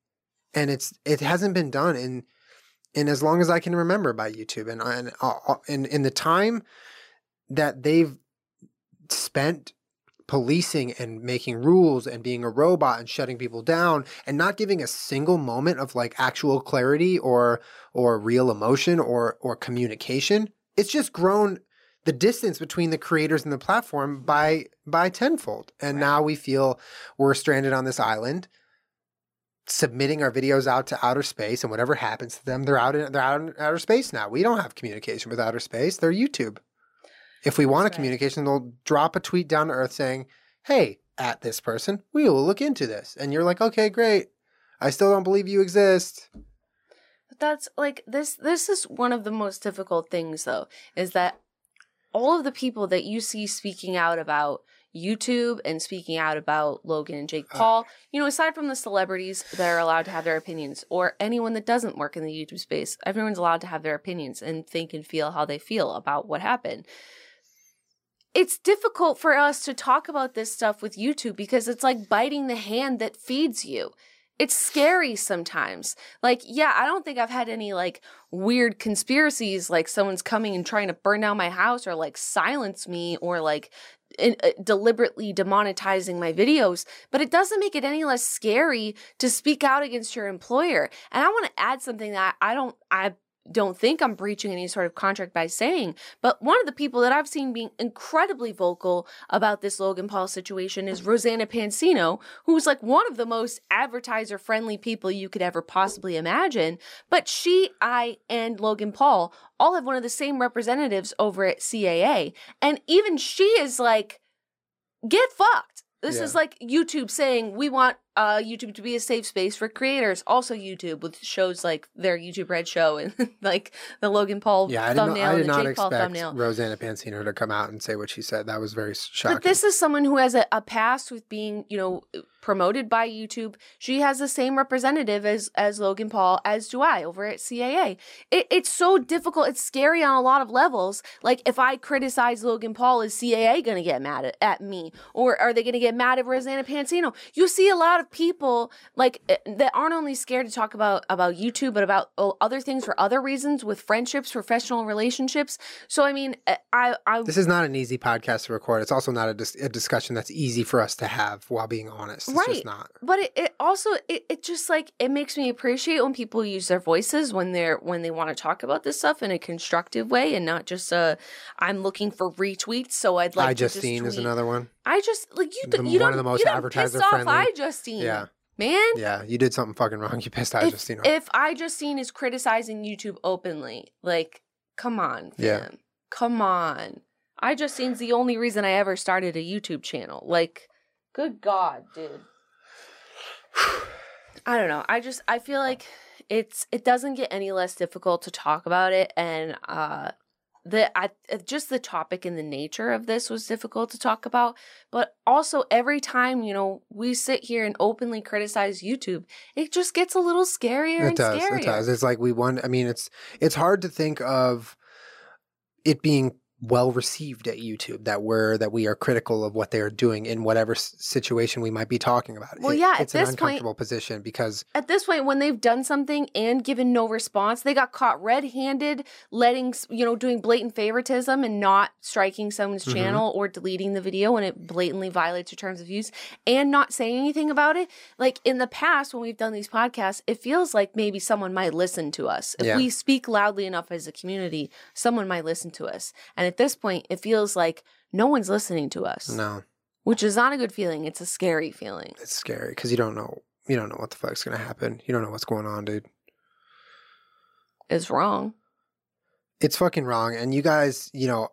And it hasn't been done in as long as I can remember by YouTube. And in the time that they've spent policing and making rules and being a robot and shutting people down and not giving a single moment of like actual clarity or real emotion or communication, it's just grown the distance between the creators and the platform by tenfold. And now we feel we're stranded on this island, submitting our videos out to outer space, and whatever happens to them, they're out in outer space now. We don't have communication with outer space. They're YouTube. If we want a communication, they'll drop a tweet down to earth saying, hey, at this person, we will look into this. And you're like, okay, great. I still don't believe you exist. But that's like, this is one of the most difficult things though, is that all of the people that you see speaking out about YouTube and speaking out about Logan and Jake Paul, you know, aside from the celebrities that are allowed to have their opinions, or anyone that doesn't work in the YouTube space, everyone's allowed to have their opinions and think and feel how they feel about what happened. It's difficult for us to talk about this stuff with YouTube because it's like biting the hand that feeds you. It's scary sometimes. Like, yeah, I don't think I've had any like weird conspiracies, like someone's coming and trying to burn down my house or like silence me or like deliberately demonetizing my videos, but it doesn't make it any less scary to speak out against your employer. And I want to add something that I don't think I'm breaching any sort of contract by saying, but one of the people that I've seen being incredibly vocal about this Logan Paul situation is Rosanna Pansino, who's like one of the most advertiser-friendly people you could ever possibly imagine. But she, I, and Logan Paul all have one of the same representatives over at CAA. And even she is like, get fucked. This is like YouTube saying, we want YouTube to be a safe space for creators. Also YouTube with shows like their YouTube Red show and like the Logan Paul thumbnail and the Jake Paul thumbnail. I did not expect Rosanna Pansino to come out and say what she said. That was very shocking. But this is someone who has a past with being, you know, promoted by YouTube. She has the same representative as Logan Paul, as do I, over at CAA. It's so difficult. It's scary on a lot of levels. Like, if I criticize Logan Paul, is CAA going to get mad at me? Or are they going to get mad at Rosanna Pansino? You see a lot of people like that aren't only scared to talk about YouTube, but about other things for other reasons, with friendships, professional relationships. So I mean, this is not an easy podcast to record. It's also not a discussion that's easy for us to have while being honest. It's just not. But it also just like, it makes me appreciate when people use their voices when they want to talk about this stuff in a constructive way and not just I'm looking for retweets, so I'd like iJustine is another one. You don't piss off iJustine. Yeah. Man. Yeah, you did something fucking wrong. You pissed iJustine off. If iJustine is criticizing YouTube openly, like, come on, fam. Yeah. Come on. iJustine's the only reason I ever started a YouTube channel. Like, good God, dude. I don't know. I feel like it doesn't get any less difficult to talk about it, and just the topic and the nature of this was difficult to talk about, but also every time, you know, we sit here and openly criticize YouTube, it just gets a little scarier and scarier. It does. It's like it's hard to think of it being well received at YouTube that we are critical of what they are doing in whatever situation we might be talking about. Well, it's an uncomfortable position because at this point, when they've done something and given no response, they got caught red-handed, doing blatant favoritism and not striking someone's channel or deleting the video when it blatantly violates your terms of use and not saying anything about it. Like in the past, when we've done these podcasts, it feels like maybe someone might listen to us. If we speak loudly enough as a community, someone might listen to us. And at this point, it feels like no one's listening to us. No. Which is not a good feeling. It's a scary feeling. It's scary because you don't know what the fuck's going to happen. You don't know what's going on, dude. It's wrong. It's fucking wrong. And you guys, you know,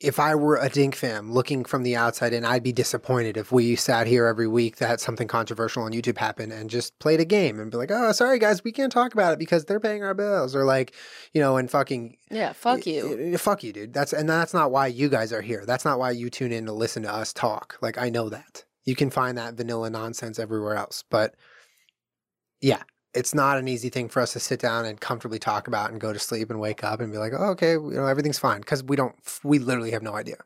if I were a Dink fam looking from the outside in, I'd be disappointed if we sat here every week that something controversial on YouTube happened and just played a game and be like, oh, sorry guys, we can't talk about it because they're paying our bills, or like, you know, and fucking yeah, fuck you, fuck you, dude. That's, and that's not why you guys are here. That's not why you tune in to listen to us talk. Like, I know that you can find that vanilla nonsense everywhere else, but yeah, it's not an easy thing for us to sit down and comfortably talk about and go to sleep and wake up and be like, oh, okay, you know, everything's fine. Because we don't, we literally have no idea.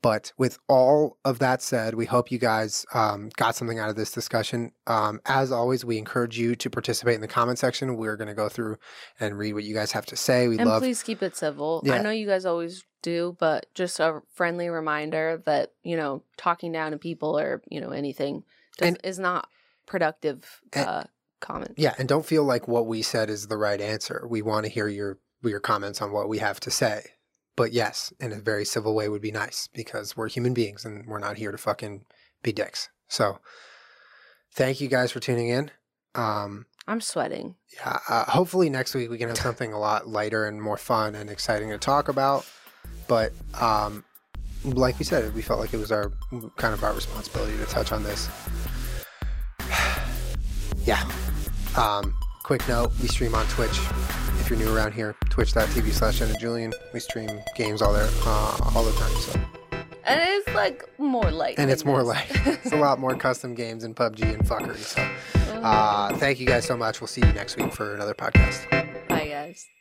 But with all of that said, we hope you guys got something out of this discussion. As always, we encourage you to participate in the comment section. We're going to go through and read what you guys have to say. We love. And please keep it civil. Yeah. I know you guys always do, but just a friendly reminder that, you know, talking down to people or, you know, anything is not productive comments. Yeah, and don't feel like what we said is the right answer. We want to hear your comments on what we have to say. But yes, in a very civil way would be nice, because we're human beings and we're not here to fucking be dicks. So thank you guys for tuning in. I'm sweating. Yeah, hopefully next week we can have something a lot lighter and more fun and exciting to talk about. But like we said, we felt like it was our kind of our responsibility to touch on this. Yeah. Quick note, we stream on Twitch. If you're new around here, twitch.tv/JennaJulien. We stream games all there, all the time. So. And it's like more light. And it's more light. It's a lot more custom games and PUBG and fuckery. So thank you guys so much. We'll see you next week for another podcast. Bye, guys.